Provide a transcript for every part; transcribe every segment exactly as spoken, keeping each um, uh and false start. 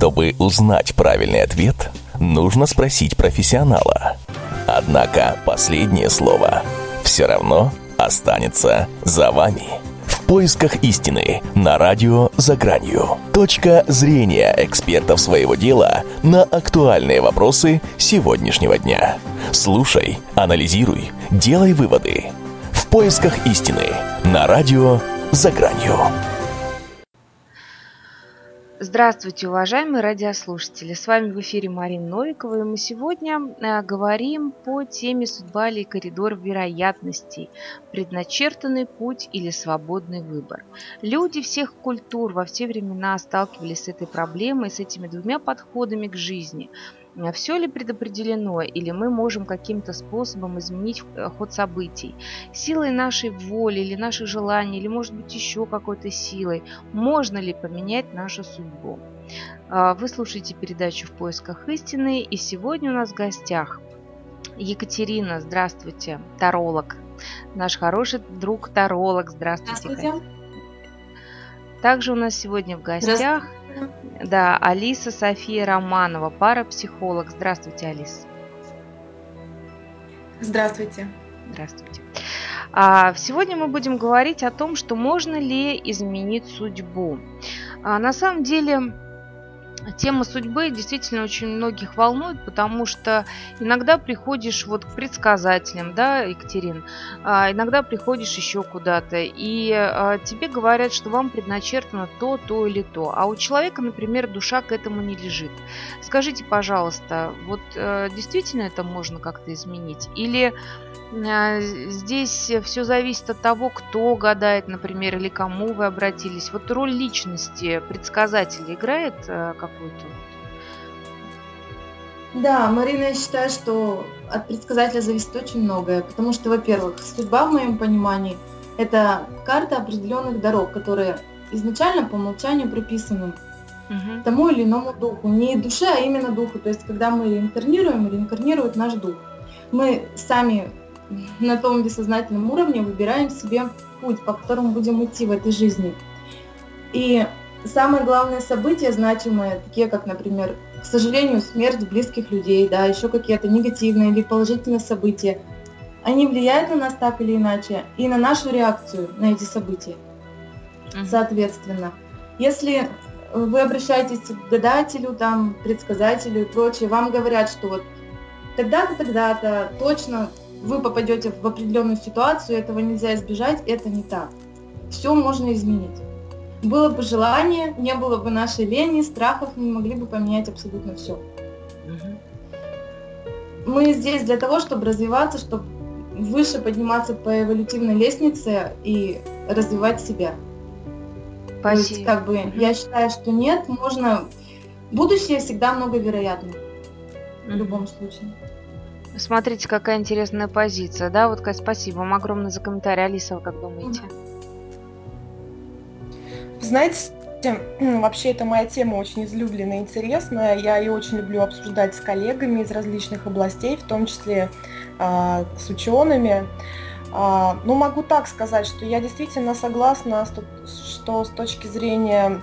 Чтобы узнать правильный ответ, нужно спросить профессионала. Однако последнее слово все равно останется за вами. В поисках истины на радио «За гранью». Точка зрения экспертов своего дела на актуальные вопросы сегодняшнего дня. Слушай, анализируй, делай выводы. В поисках истины на радио «За гранью». Здравствуйте, уважаемые радиослушатели! С вами в эфире Марина Новикова, и мы сегодня говорим по теме «Судьба или коридор вероятностей? Предначертанный путь или свободный выбор?». Люди всех культур во все времена сталкивались с этой проблемой, с этими двумя подходами к жизни. Все ли предопределено, или мы можем каким-то способом изменить ход событий? Силой нашей воли или наших желаний, или, может быть, еще какой-то силой, можно ли поменять нашу судьбу? Вы слушаете передачу «В поисках истины», и сегодня у нас в гостях Екатерина. Здравствуйте, таролог. Наш хороший друг таролог. Здравствуйте. Здравствуйте. Также у нас сегодня в гостях... Да, Алиса София Романова, парапсихолог. Здравствуйте, Алиса. Здравствуйте. Здравствуйте. Сегодня мы будем говорить о том, что можно ли изменить судьбу. На самом деле... Тема судьбы действительно очень многих волнует, потому что иногда приходишь вот к предсказателям, да, Екатерин, иногда приходишь еще куда-то, и тебе говорят, что вам предначертано то, то или то, а у человека, например, душа к этому не лежит. Скажите, пожалуйста, вот действительно это можно как-то изменить? Или здесь все зависит от того, кто гадает, например, или кому вы обратились? Вот роль личности предсказателя играет как какую-то. Да, Марина, я считаю, что от предсказателя зависит очень многое, потому что, во-первых, судьба, в моем понимании, это карта определенных дорог, которые изначально по умолчанию прописаны угу. тому или иному духу. Не душе, а именно духу. То есть, когда мы реинкарнируем, реинкарнирует наш дух. Мы сами на том бессознательном уровне выбираем себе путь, по которому будем идти в этой жизни. И самые главные события, значимые, такие как, например, к сожалению, смерть близких людей, да, еще какие-то негативные или положительные события, они влияют на нас так или иначе и на нашу реакцию на эти события. Mm-hmm. Соответственно, если вы обращаетесь к гадателю, там, предсказателю и прочее, вам говорят, что вот тогда-то, тогда-то точно вы попадете в определенную ситуацию, этого нельзя избежать, это не так. Все можно изменить. Было бы желание, не было бы нашей лени, страхов, мы могли бы поменять абсолютно все. Угу. Мы здесь для того, чтобы развиваться, чтобы выше подниматься по эволютивной лестнице и развивать себя. То есть, как бы, угу. я считаю, что нет, можно... Будущее всегда многовероятно, угу. в любом случае. Смотрите, какая интересная позиция, да? Вот, Кать, спасибо вам огромное за комментарий. Алиса, вы как думаете? Угу. Знаете, вообще это моя тема очень излюбленная и интересная. Я ее очень люблю обсуждать с коллегами из различных областей, в том числе э, с учеными. Э, ну, могу так сказать, что я действительно согласна, что, что с точки зрения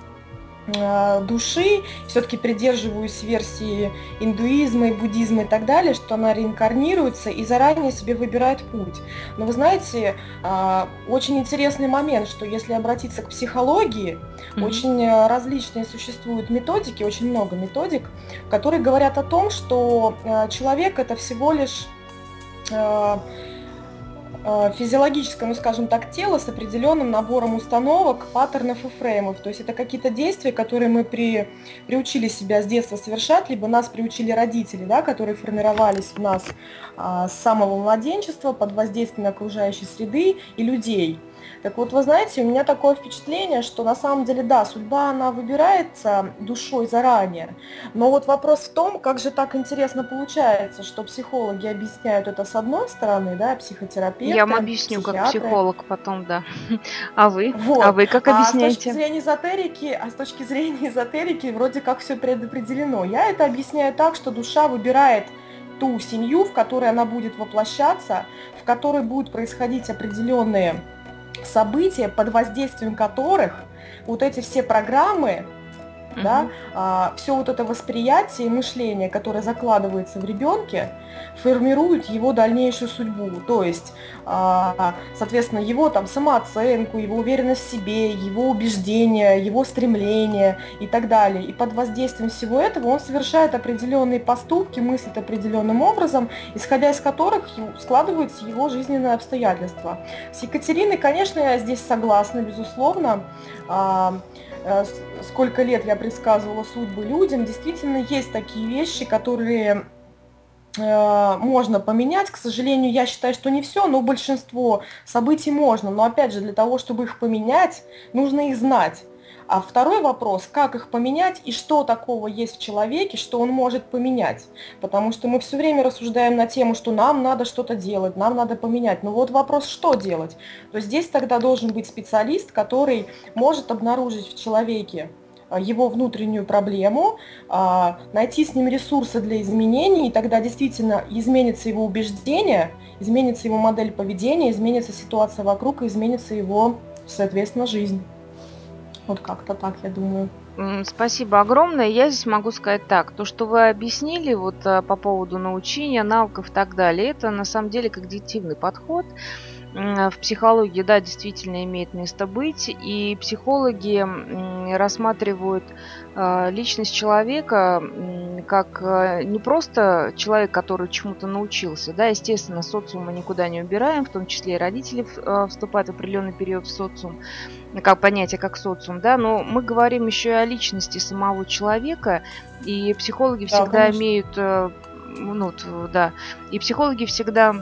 э, души все-таки придерживаюсь версии индуизма и буддизма и так далее, что она реинкарнируется и заранее себе выбирает путь. Но вы знаете... Э, Очень интересный момент, что если обратиться к психологии, mm-hmm. очень различные существуют методики, очень много методик, которые говорят о том, что человек – это всего лишь физиологическое, ну скажем так, тело с определенным набором установок, паттернов и фреймов. То есть это какие-то действия, которые мы при, приучили себя с детства совершать, либо нас приучили родители, да, которые формировались в нас а, с самого младенчества под воздействием окружающей среды и людей. Так вот, вы знаете, у меня такое впечатление, что на самом деле, да, судьба, она выбирается душой заранее, но вот вопрос в том, как же так интересно получается, что психологи объясняют это с одной стороны, да, психотерапевты. Я вам объясню, психиатры. Как психолог потом, да. А вы? Вот. А вы как объясняете? А с точки зрения эзотерики, а с точки зрения эзотерики вроде как все предопределено. Я это объясняю так, что душа выбирает ту семью, в которой она будет воплощаться, в которой будут происходить определенные события, под воздействием которых вот эти все программы Mm-hmm. да? а, все вот это восприятие и мышление, которое закладывается в ребенке, формирует его дальнейшую судьбу. То есть, а, соответственно, его там самооценку, его уверенность в себе, его убеждения, его стремления и так далее. И под воздействием всего этого он совершает определенные поступки, мыслит определенным образом, исходя из которых складываются его жизненные обстоятельства. С Екатериной, конечно, я здесь согласна, безусловно. Сколько лет я предсказывала судьбы людям, действительно есть такие вещи, которые можно поменять. К сожалению, я считаю, что не все, но большинство событий можно. Но опять же, для того, чтобы их поменять, нужно их знать. А второй вопрос, как их поменять и что такого есть в человеке, что он может поменять. Потому что мы все время рассуждаем на тему, что нам надо что-то делать, нам надо поменять. Но вот вопрос, что делать? То есть здесь тогда должен быть специалист, который может обнаружить в человеке его внутреннюю проблему, найти с ним ресурсы для изменений, и тогда действительно изменится его убеждение, изменится его модель поведения, изменится ситуация вокруг и изменится его, соответственно, жизнь. Вот как-то так, я думаю. Спасибо огромное. Я здесь могу сказать так. То, что вы объяснили вот по поводу научения, навыков и так далее, это на самом деле когнитивный подход. В психологии, да, действительно имеет место быть. И психологи рассматривают личность человека как не просто человек, который чему-то научился. Да, естественно, социум мы никуда не убираем, в том числе и родители вступают в определенный период в социум, как понятие как социум, да, но мы говорим еще и о личности самого человека, и психологи да, всегда конечно. имеют, ну, да, и психологи всегда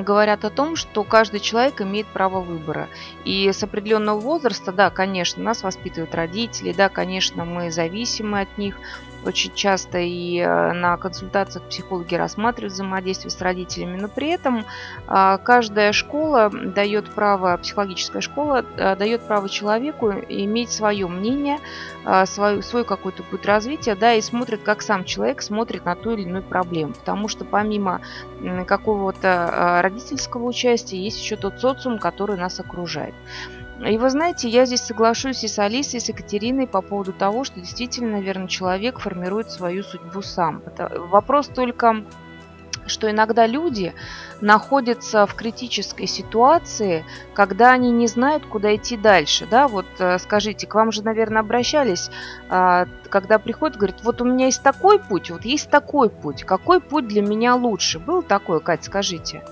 говорят о том, что каждый человек имеет право выбора. И с определенного возраста, да, конечно, нас воспитывают родители, да, конечно, мы зависимы от них. Очень часто и на консультациях психологи рассматривают взаимодействие с родителями. Но при этом каждая школа дает право, психологическая школа дает право человеку иметь свое мнение, свой, свой какой-то путь развития, да, и смотрит, как сам человек смотрит на ту или иную проблему. Потому что помимо какого-то родительского участия есть еще тот социум, который нас окружает. И вы знаете, я здесь соглашусь и с Алисой, и с Екатериной по поводу того, что действительно, наверное, человек формирует свою судьбу сам. Это вопрос только, что иногда люди находятся в критической ситуации, когда они не знают, куда идти дальше. Да, вот скажите, к вам же, наверное, обращались, когда приходят, говорят, вот у меня есть такой путь, вот есть такой путь, какой путь для меня лучше? Было такое, Кать, скажите?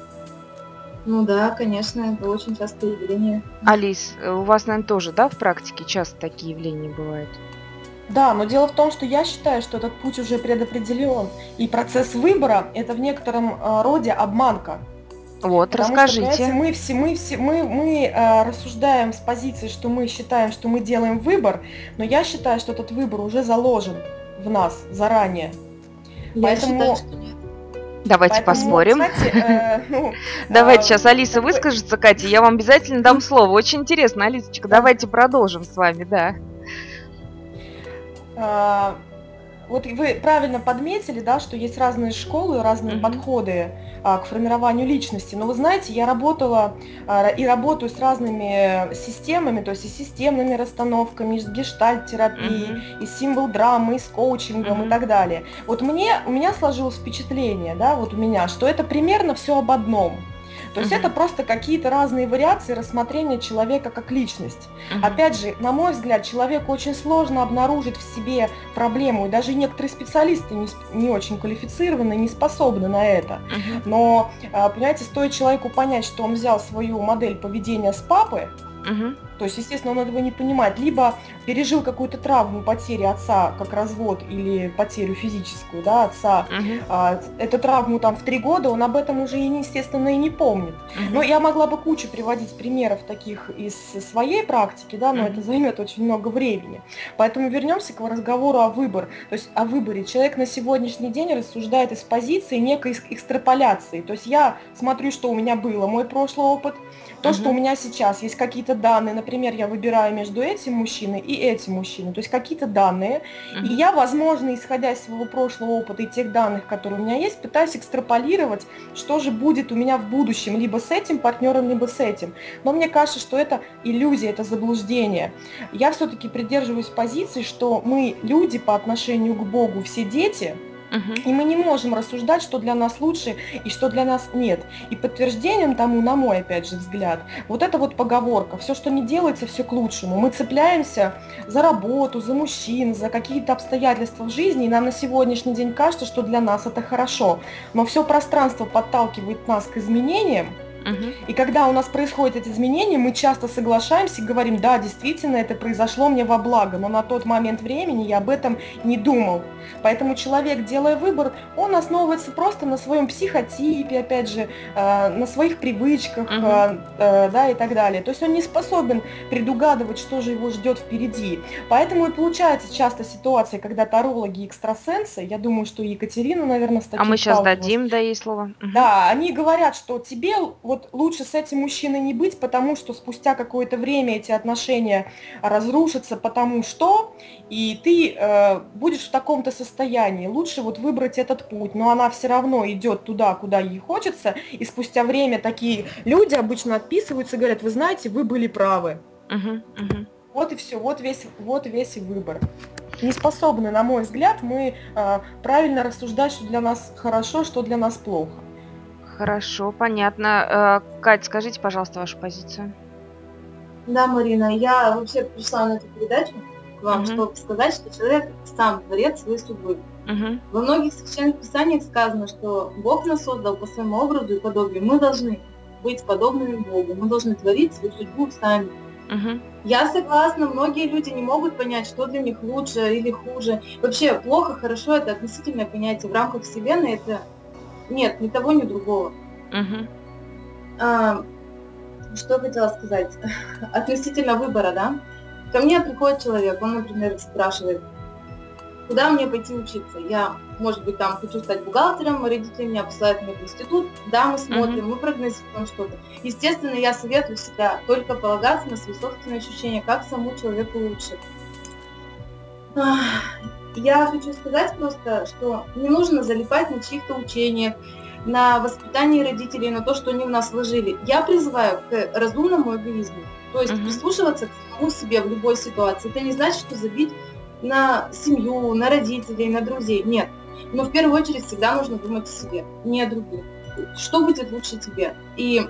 Ну да, конечно, это очень частое явление. Алис, у вас, наверное, тоже, да, в практике часто такие явления бывают? Да, но дело в том, что я считаю, что этот путь уже предопределен, и процесс выбора – это в некотором роде обманка. Вот, потому расскажите. Что, знаете, мы все, мы, все, мы, мы э, рассуждаем с позиции, что мы считаем, что мы делаем выбор, но я считаю, что этот выбор уже заложен в нас заранее. Я Поэтому... считаю, что нет. Давайте Поэтому, поспорим. Кстати, э, ну, давайте э, сейчас Алиса такой... выскажется, Катя, я вам обязательно дам слово. Очень интересно, Алисочка, давайте продолжим с вами, да. Э, вот вы правильно подметили, да, что есть разные школы, разные mm-hmm. подходы а, к формированию личности. Но вы знаете, я работала а, и работаю с разными системами, то есть и системными расстановками, и с гештальт-терапией, mm-hmm. и с символ-драмой, и с коучингом mm-hmm. и так далее. Вот мне, у меня сложилось впечатление, да, вот у меня, что это примерно все об одном. То есть mm-hmm. это просто какие-то разные вариации рассмотрения человека как личность. Mm-hmm. Опять же, на мой взгляд, человеку очень сложно обнаружить в себе проблему, и даже некоторые специалисты не, не очень квалифицированы, не способны на это. Mm-hmm. Но, понимаете, стоит человеку понять, что он взял свою модель поведения с папы, mm-hmm. то есть, естественно, он этого не понимает, либо пережил какую-то травму потери отца, как развод или потерю физическую, да, отца, uh-huh. эту травму там в три года, он об этом уже, естественно, и не помнит. Uh-huh. Но я могла бы кучу приводить примеров таких из своей практики, да, но uh-huh. это займет очень много времени. Поэтому вернемся к разговору о выборе. То есть о выборе. Человек на сегодняшний день рассуждает из позиции некой экстраполяции. То есть я смотрю, что у меня было, мой прошлый опыт, то, uh-huh. что у меня сейчас, есть какие-то какие-то данные, например, я выбираю между этим мужчиной и этим мужчиной, то есть какие-то данные, uh-huh. и я, возможно, исходя из своего прошлого опыта и тех данных, которые у меня есть, пытаюсь экстраполировать, что же будет у меня в будущем, либо с этим партнером, либо с этим. Но мне кажется, что это иллюзия, это заблуждение. Я все-таки придерживаюсь позиции, что мы, люди, по отношению к Богу, все дети, и мы не можем рассуждать, что для нас лучше и что для нас нет. И подтверждением тому, на мой, опять же, взгляд, вот эта вот поговорка: все, что не делается, все к лучшему. Мы цепляемся за работу, за мужчин, за какие-то обстоятельства в жизни, и нам на сегодняшний день кажется, что для нас это хорошо. Но все пространство подталкивает нас к изменениям, и когда у нас происходят эти изменения, мы часто соглашаемся и говорим: да, действительно, это произошло мне во благо, но на тот момент времени я об этом не думал. Поэтому человек, делая выбор, он основывается просто на своем психотипе, опять же, э, на своих привычках, э, э, да, и так далее. То есть он не способен предугадывать, что же его ждет впереди. Поэтому и получается часто ситуация, когда тарологи и экстрасенсы, я думаю, что Екатерина, наверное, с таким... А мы сейчас дадим, да, ей слово. Угу. Да, они говорят, что тебе... Вот лучше с этим мужчиной не быть, потому что спустя какое-то время эти отношения разрушатся, потому что, и ты э, будешь в таком-то состоянии. Лучше вот выбрать этот путь, но она все равно идет туда, куда ей хочется, и спустя время такие люди обычно отписываются и говорят: вы знаете, вы были правы. Uh-huh, uh-huh. Вот и все, вот весь, вот весь выбор. Не способны, на мой взгляд, мы э, правильно рассуждать, что для нас хорошо, что для нас плохо. Хорошо, понятно. Кать, скажите, пожалуйста, вашу позицию. Да, Марина, я вообще пришла на эту передачу к вам, uh-huh. чтобы сказать, что человек сам творец своей судьбы. Uh-huh. Во многих священных писаниях сказано, что Бог нас создал по своему образу и подобию. Мы должны быть подобными Богу, мы должны творить свою судьбу сами. Uh-huh. Я согласна, многие люди не могут понять, что для них лучше или хуже. Вообще, плохо, хорошо — это относительное понятие. В рамках Вселенной это... Нет, ни того, ни другого. Uh-huh. А, что я хотела сказать? Относительно выбора, да? Ко мне приходит человек, он, например, спрашивает: куда мне пойти учиться? Я, может быть, там хочу стать бухгалтером, родители меня посылают в мединститут, да, мы смотрим, uh-huh. мы прогнозируем что-то. Естественно, я советую всегда только полагаться на свои собственные ощущения, как самому человеку лучше. Я хочу сказать просто, что не нужно залипать на чьих-то учениях, на воспитании родителей, на то, что они в нас вложили. Я призываю к разумному эгоизму, то есть uh-huh. прислушиваться к самому себе в любой ситуации. Это не значит, что забить на семью, на родителей, на друзей. Нет. Но в первую очередь всегда нужно думать о себе, не о других. Что будет лучше тебе? И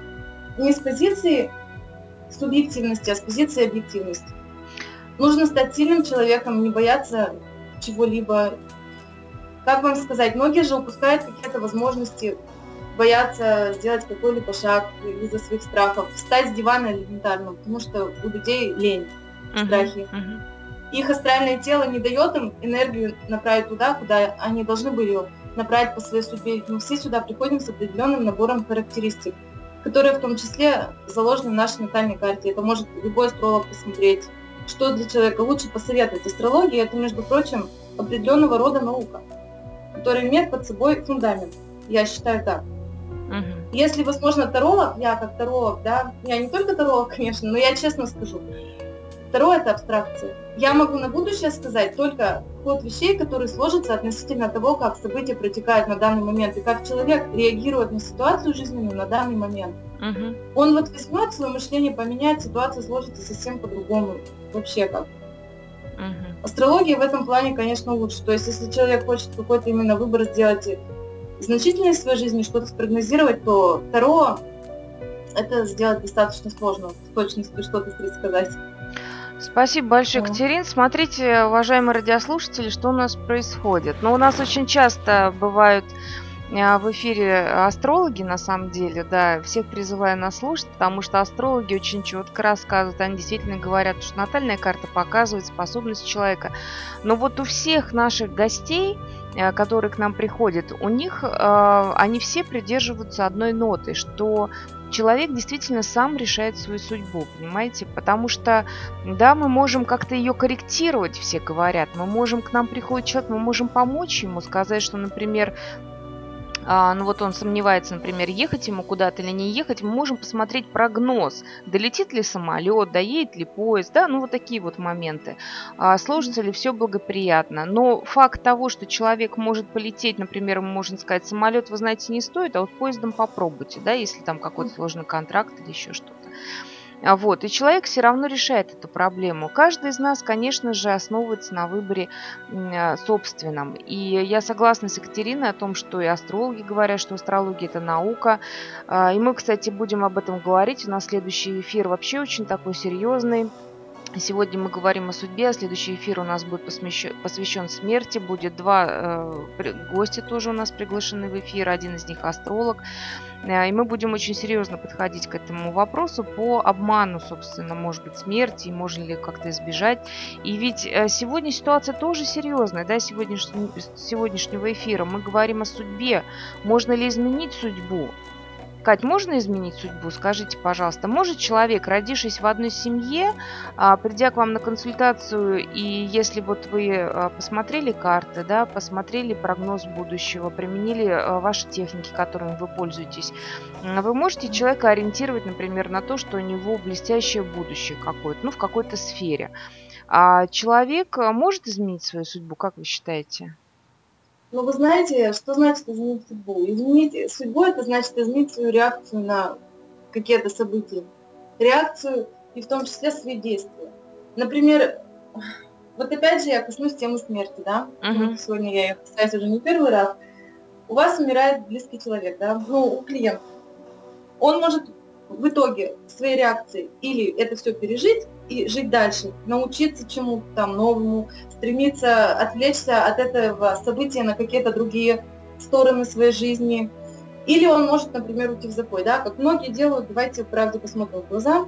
не с позиции субъективности, а с позиции объективности. Нужно стать сильным человеком, не бояться чего-либо. Как вам сказать, многие же упускают какие-то возможности, боятся сделать какой-либо шаг из-за своих страхов, встать с дивана элементарно, потому что у людей лень, uh-huh, страхи. Uh-huh. Их астральное тело не дает им энергию направить туда, куда они должны были ее направить по своей судьбе. Мы все сюда приходим с определенным набором характеристик, которые в том числе заложены в нашей натальной карте. Это может любой астролог посмотреть. Что для человека лучше посоветовать? Астрология — это, между прочим, определенного рода наука, которая имеет под собой фундамент. Я считаю так. Uh-huh. Если, возможно, таролог, я как таролог, да, я не только таролог, конечно, но я честно скажу, таро — это абстракция. Я могу на будущее сказать только ход вещей, которые сложатся относительно того, как события протекают на данный момент и как человек реагирует на ситуацию жизненную на данный момент. Uh-huh. Он вот возьмет свое мышление, поменяет, ситуация сложится совсем по-другому. Вообще как. Uh-huh. Астрология в этом плане, конечно, лучше. То есть, если человек хочет какой-то именно выбор сделать значительный в своей жизни, что-то спрогнозировать, то таро это сделать достаточно сложно, с точностью что-то предсказать. Спасибо большое, Екатерина. Смотрите, уважаемые радиослушатели, что у нас происходит. Но у нас очень часто бывают в эфире астрологи, на самом деле, да, всех призываю нас слушать, потому что астрологи очень четко рассказывают, они действительно говорят, что натальная карта показывает способность человека. Но вот у всех наших гостей, которые к нам приходят, у них, они все придерживаются одной ноты, что человек действительно сам решает свою судьбу, понимаете? Потому что, да, мы можем как-то ее корректировать, все говорят, мы можем, к нам приходит человек, мы можем помочь ему, сказать, что, например, ну вот он сомневается, например, ехать ему куда-то или не ехать, мы можем посмотреть прогноз, долетит ли самолет, доедет ли поезд, да, ну вот такие вот моменты, сложится ли все благоприятно. Но факт того, что человек может полететь, например, мы можем сказать, самолет, вы знаете, не стоит, а вот поездом попробуйте, да, если там какой-то сложный контракт или еще что-то. Вот. И человек все равно решает эту проблему. Каждый из нас, конечно же, основывается на выборе собственном. И я согласна с Екатериной о том, что и астрологи говорят, что астрология – это наука. И мы, кстати, будем об этом говорить. У нас следующий эфир вообще очень такой серьезный. Сегодня мы говорим о судьбе, а следующий эфир у нас будет посвящен смерти. Будет два гостя тоже у нас приглашены в эфир, один из них астролог. И мы будем очень серьезно подходить к этому вопросу по обману, собственно, может быть, смерти, можно ли как-то избежать. И ведь сегодня ситуация тоже серьезная, да, сегодняш... сегодняшнего эфира. Мы говорим о судьбе. Можно ли изменить судьбу? Кать, можно изменить судьбу? Скажите, пожалуйста, может человек, родившись в одной семье, придя к вам на консультацию, и если вот вы посмотрели карты, да, посмотрели прогноз будущего, применили ваши техники, которыми вы пользуетесь, вы можете человека ориентировать, например, на то, что у него блестящее будущее какое-то, ну, в какой-то сфере. А человек может изменить свою судьбу, как вы считаете? Но вы знаете, что значит изменить судьбу? Изменить судьбу – это значит изменить свою реакцию на какие-то события. Реакцию и в том числе свои действия. Например, вот опять же я коснусь темы смерти, да? Uh-huh. Сегодня я ее касаюсь уже не первый раз. У вас умирает близкий человек, да? Ну, у клиента. Он может в итоге своей реакции или это все пережить и жить дальше, научиться чему-то там новому, стремиться отвлечься от этого события на какие-то другие стороны своей жизни. Или он может, например, уйти в запой, да, как многие делают, давайте правде посмотрим в глаза.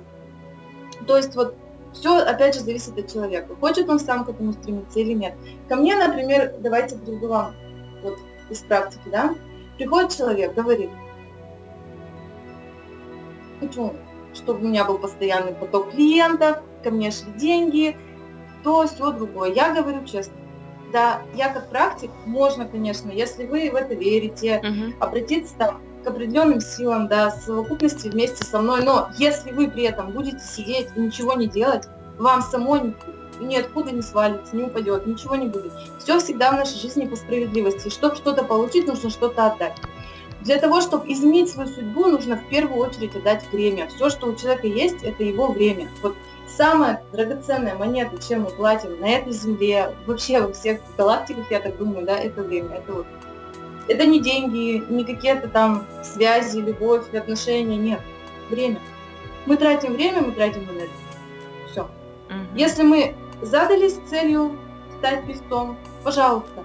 То есть вот все, опять же, зависит от человека, хочет он сам к этому стремиться или нет. Ко мне, например, давайте приведу вам вот из практики, да, приходит человек, говорит, чтобы у меня был постоянный поток клиентов, ко мне шли деньги, то все другое. Я говорю честно, да, я как практик, можно, конечно, если вы в это верите, uh-huh. обратиться там к определенным силам, да, совокупности вместе со мной, но если вы при этом будете сидеть и ничего не делать, вам самой ниоткуда не свалится, не упадет, ничего не будет. Все всегда в нашей жизни по справедливости. Чтобы что-то получить, нужно что-то отдать. Для того, чтобы изменить свою судьбу, нужно в первую очередь отдать время. Все, что у человека есть, это его время. Вот самая драгоценная монета, чем мы платим на этой земле, вообще во всех галактиках, я так думаю, да, это время. Это, вот. Это не деньги, не какие-то там связи, любовь, отношения, нет. Время. Мы тратим время, мы тратим энергию. Все. Mm-hmm. Если мы задались целью стать певцом, пожалуйста,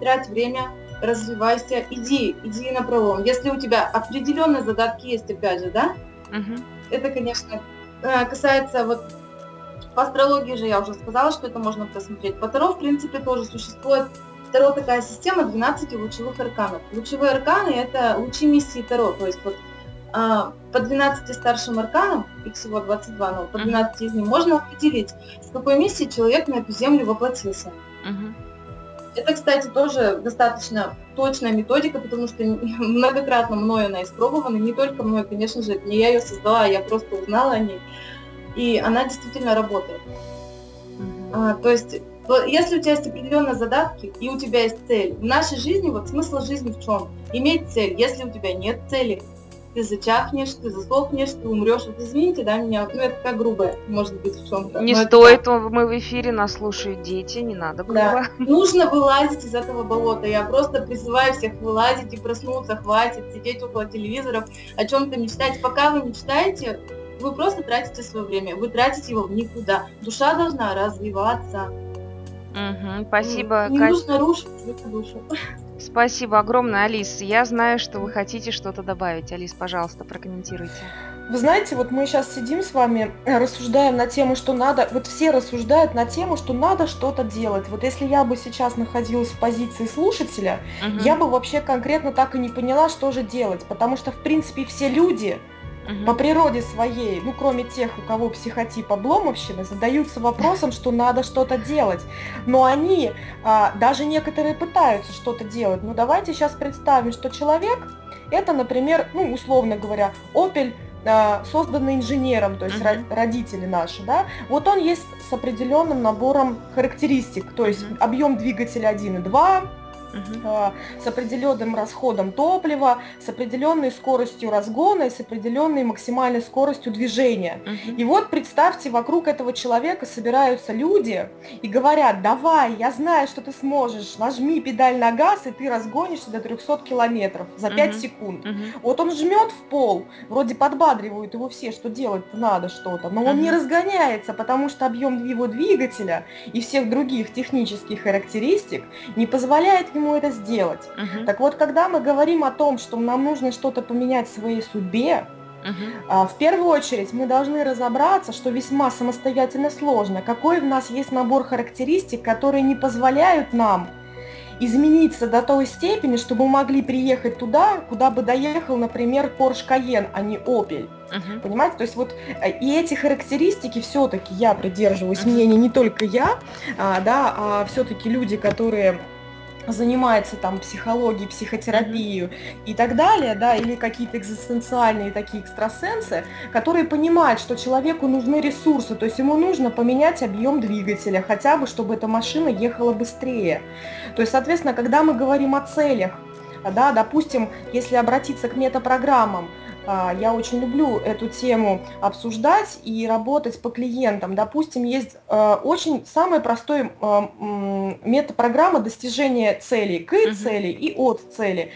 трать время, развивайся, иди, иди напролом. Если у тебя определенные задатки есть, опять же, да? Uh-huh. Это, конечно, касается вот по астрологии же я уже сказала, что это можно посмотреть. По Таро, в принципе, тоже существует. Таро такая система двенадцати лучевых арканов. Лучевые арканы – это лучи миссии Таро. То есть вот по двенадцати старшим арканам, их всего двадцать два, но по двенадцати из них можно определить, с какой миссией человек на эту землю воплотился. Uh-huh. Это, кстати, тоже достаточно точная методика, потому что многократно мною она испробована, не только мною, конечно же, не я ее создала, я просто узнала о ней, и она действительно работает. Mm-hmm. А, то есть, если у тебя есть определенные задатки и у тебя есть цель, в нашей жизни, вот смысл жизни в чем? Иметь цель. Если у тебя нет цели, ты зачахнешь, ты засохнешь, ты умрешь. Вот извините, да, меня, ну это как грубое, может быть, в чем-то. Не но стоит, это... мы в эфире, нас слушают дети, не надо грубо. Да. Нужно вылазить из этого болота, я просто призываю всех вылазить и проснуться, хватит сидеть около телевизоров, о чем-то мечтать. Пока вы мечтаете, вы просто тратите свое время, вы тратите его в никуда. Душа должна развиваться. Угу, спасибо, не Катя. Нужно рушить эту душу. Спасибо огромное, Алис. Я знаю, что вы хотите что-то добавить. Алис, пожалуйста, прокомментируйте. Вы знаете, вот мы сейчас сидим с вами, рассуждаем на тему, что надо... Вот все рассуждают на тему, что надо что-то делать. Вот если я бы сейчас находилась в позиции слушателя, угу. я бы вообще конкретно так и не поняла, что же делать. Потому что, в принципе, все люди... Угу. По природе своей, ну кроме тех, у кого психотип обломовщины, задаются вопросом, что надо что-то делать. Но они, а, даже некоторые пытаются что-то делать. Ну давайте сейчас представим, что человек, это, например, ну условно говоря, Opel, созданный инженером, то есть uh-huh. родители наши, да, вот он есть с определенным набором характеристик, то есть uh-huh. объем двигателя один и два, uh-huh. с определенным расходом топлива, с определенной скоростью разгона и с определенной максимальной скоростью движения. Uh-huh. И вот представьте, вокруг этого человека собираются люди и говорят: давай, я знаю, что ты сможешь, нажми педаль на газ, и ты разгонишься до трехсот километров за пять uh-huh. секунд. Uh-huh. Вот он жмет в пол, вроде подбадривают его все, что делать-то надо что-то, но uh-huh. он не разгоняется, потому что объем его двигателя и всех других технических характеристик не позволяет ему это сделать. Uh-huh. Так вот, когда мы говорим о том, что нам нужно что-то поменять в своей судьбе, uh-huh. в первую очередь мы должны разобраться, что весьма самостоятельно сложно, какой в нас есть набор характеристик, которые не позволяют нам измениться до той степени, чтобы мы могли приехать туда, куда бы доехал, например, Porsche Cayenne, а не Opel. Uh-huh. Понимаете? То есть вот и эти характеристики все-таки, я придерживаюсь uh-huh. мнения, не только я, а, да, а все-таки люди, которые занимается там психологией, психотерапией mm-hmm. и так далее, да, или какие-то экзистенциальные такие экстрасенсы, которые понимают, что человеку нужны ресурсы, то есть ему нужно поменять объем двигателя, хотя бы, чтобы эта машина ехала быстрее. То есть, соответственно, когда мы говорим о целях, да, допустим, если обратиться к метапрограммам, я очень люблю эту тему обсуждать и работать по клиентам. Допустим, есть очень самая простая метапрограмма достижения целей, к цели и от цели.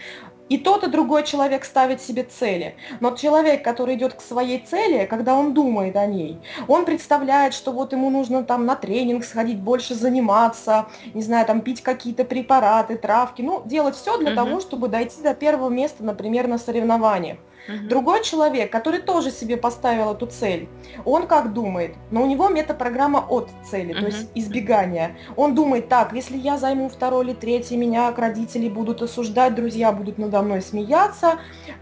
И тот, и другой человек ставит себе цели. Но человек, который идет к своей цели, когда он думает о ней, он представляет, что вот ему нужно там на тренинг сходить, больше заниматься, не знаю, там пить какие-то препараты, травки, ну, делать все для [S2] Uh-huh. [S1] Того, чтобы дойти до первого места, например, на соревнованиях. Uh-huh. Другой человек, который тоже себе поставил эту цель, он как думает, но у него метапрограмма от цели, uh-huh. то есть избегания. Он думает: так, если я займу второй или третий, меня родители будут осуждать, друзья будут надо мной смеяться,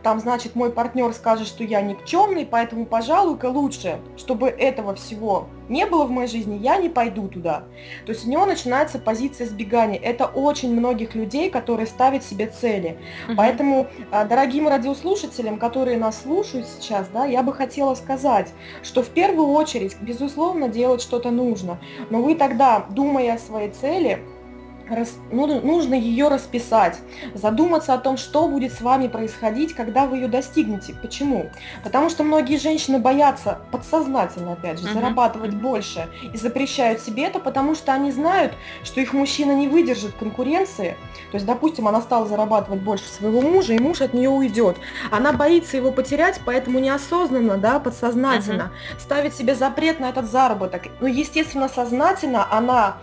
там, значит, мой партнер скажет, что я никчемный, поэтому, пожалуй-ка, лучше, чтобы этого всего не было в моей жизни, я не пойду туда. То есть у него начинается позиция избегания. Это очень многих людей, которые ставят себе цели. Uh-huh. Поэтому, дорогим радиослушателям, которые нас слушают сейчас, да, я бы хотела сказать, что в первую очередь, безусловно, делать что-то нужно. Но вы тогда, думая о своей цели, Рас, ну, нужно ее расписать, задуматься о том, что будет с вами происходить, когда вы ее достигнете. Почему? Потому что многие женщины боятся подсознательно, опять же, uh-huh. зарабатывать больше и запрещают себе это, потому что они знают, что их мужчина не выдержит конкуренции. То есть, допустим, она стала зарабатывать больше своего мужа, и муж от нее уйдет. Она боится его потерять, поэтому неосознанно, да, подсознательно uh-huh. ставит себе запрет на этот заработок. Но, естественно, сознательно она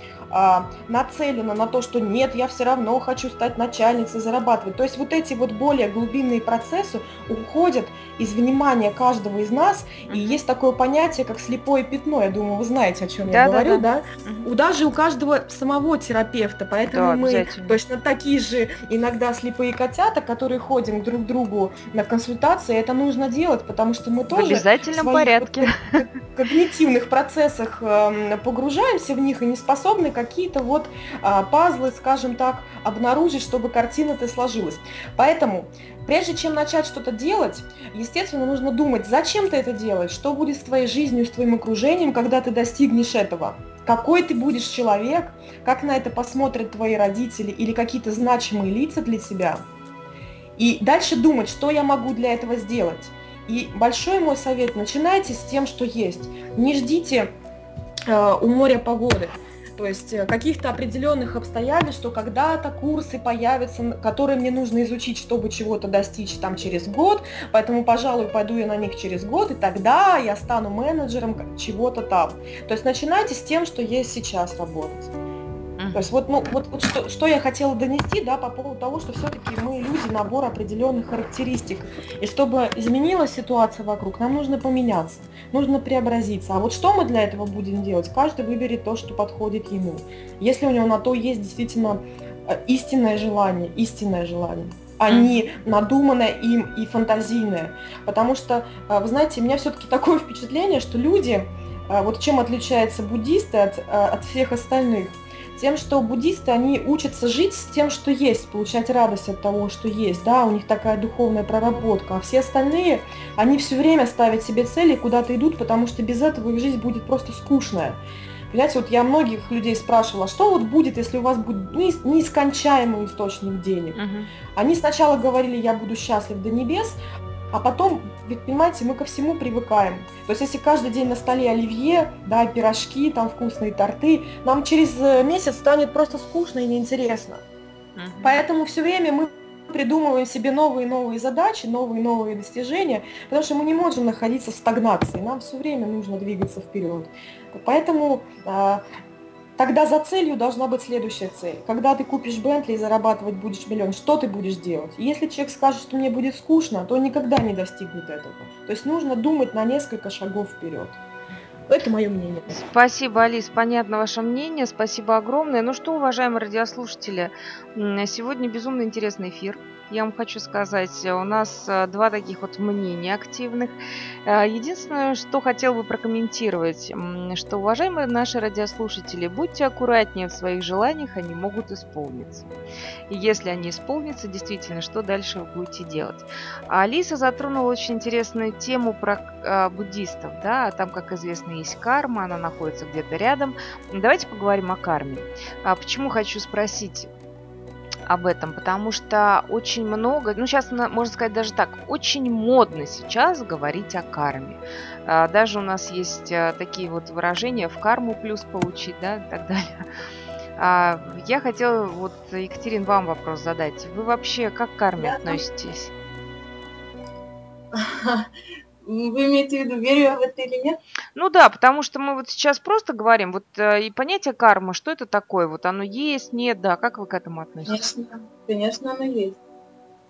нацелена на то, что нет, я все равно хочу стать начальницей, зарабатывать. То есть вот эти вот более глубинные процессы уходят из внимания каждого из нас, uh-huh. и есть такое понятие, как слепое пятно, я думаю, вы знаете, о чем да, я да, говорю, да? да? Uh-huh. У даже у каждого самого терапевта, поэтому да, мы точно такие же иногда слепые котята, которые ходим друг к другу на консультации, это нужно делать, потому что мы тоже в обязательном порядке когнитивных процессах погружаемся в них и не способны какие-то вот а, пазлы, скажем так, обнаружить, чтобы картина-то сложилась. Поэтому, прежде чем начать что-то делать, естественно, нужно думать, зачем ты это делаешь, что будет с твоей жизнью, с твоим окружением, когда ты достигнешь этого. Какой ты будешь человек, как на это посмотрят твои родители или какие-то значимые лица для тебя. И дальше думать, что я могу для этого сделать. И большой мой совет: начинайте с тем, что есть. Не ждите э, у моря погоды. То есть каких-то определенных обстоятельств, что когда-то курсы появятся, которые мне нужно изучить, чтобы чего-то достичь там через год, поэтому, пожалуй, пойду я на них через год, и тогда я стану менеджером чего-то там. То есть начинайте с тем, что есть сейчас работать. То есть вот, ну, вот, вот что, что я хотела донести, да, по поводу того, что все-таки мы люди, набор определенных характеристик. И чтобы изменилась ситуация вокруг, нам нужно поменяться, нужно преобразиться. А вот что мы для этого будем делать? Каждый выберет то, что подходит ему. Если у него на то есть действительно истинное желание, истинное желание. а не надуманное им и фантазийное. Потому что, вы знаете, у меня все-таки такое впечатление, что люди, вот чем отличаются буддисты от, от всех остальных, тем, что буддисты, они учатся жить с тем, что есть, получать радость от того, что есть, да, у них такая духовная проработка, а все остальные, они все время ставят себе цели, куда-то идут, потому что без этого их жизнь будет просто скучная. Понимаете, вот я многих людей спрашивала, что вот будет, если у вас будет нескончаемый источник денег. Uh-huh. Они сначала говорили, я буду счастлив до небес, а потом, ведь понимаете, мы ко всему привыкаем. То есть если каждый день на столе оливье, да, пирожки, там вкусные торты, нам через месяц станет просто скучно и неинтересно. Uh-huh. Поэтому все время мы придумываем себе новые и новые задачи, новые и новые достижения, потому что мы не можем находиться в стагнации, нам все время нужно двигаться вперед. Поэтому э, тогда за целью должна быть следующая цель. Когда ты купишь Бентли и зарабатывать будешь миллион, что ты будешь делать? Если человек скажет, что мне будет скучно, то он никогда не достигнет этого. То есть нужно думать на несколько шагов вперед. Это мое мнение. Спасибо, Алис. Понятно ваше мнение. Спасибо огромное. Ну что, уважаемые радиослушатели, сегодня безумно интересный эфир. Я вам хочу сказать, у нас два таких вот мнения активных. Единственное, что хотел бы прокомментировать, что, уважаемые наши радиослушатели, будьте аккуратнее в своих желаниях, они могут исполниться. И если они исполнятся, действительно, что дальше вы будете делать? Алиса затронула очень интересную тему про буддистов, да, там, как известно, есть карма, она находится где-то рядом. Давайте поговорим о карме. Почему хочу спросить об этом, потому что очень много, ну сейчас можно сказать даже так, очень модно сейчас говорить о карме. Даже у нас есть такие вот выражения «в карму плюс получить», да, и так далее. Я хотела вот, Екатерин, вам вопрос задать. Вы вообще как к карме да. относитесь? Вы имеете в виду, верю я в это или нет? Ну да, потому что мы вот сейчас просто говорим, вот и понятие карма, что это такое? Вот оно есть, нет, да, как вы к этому относитесь? Конечно, конечно, оно есть.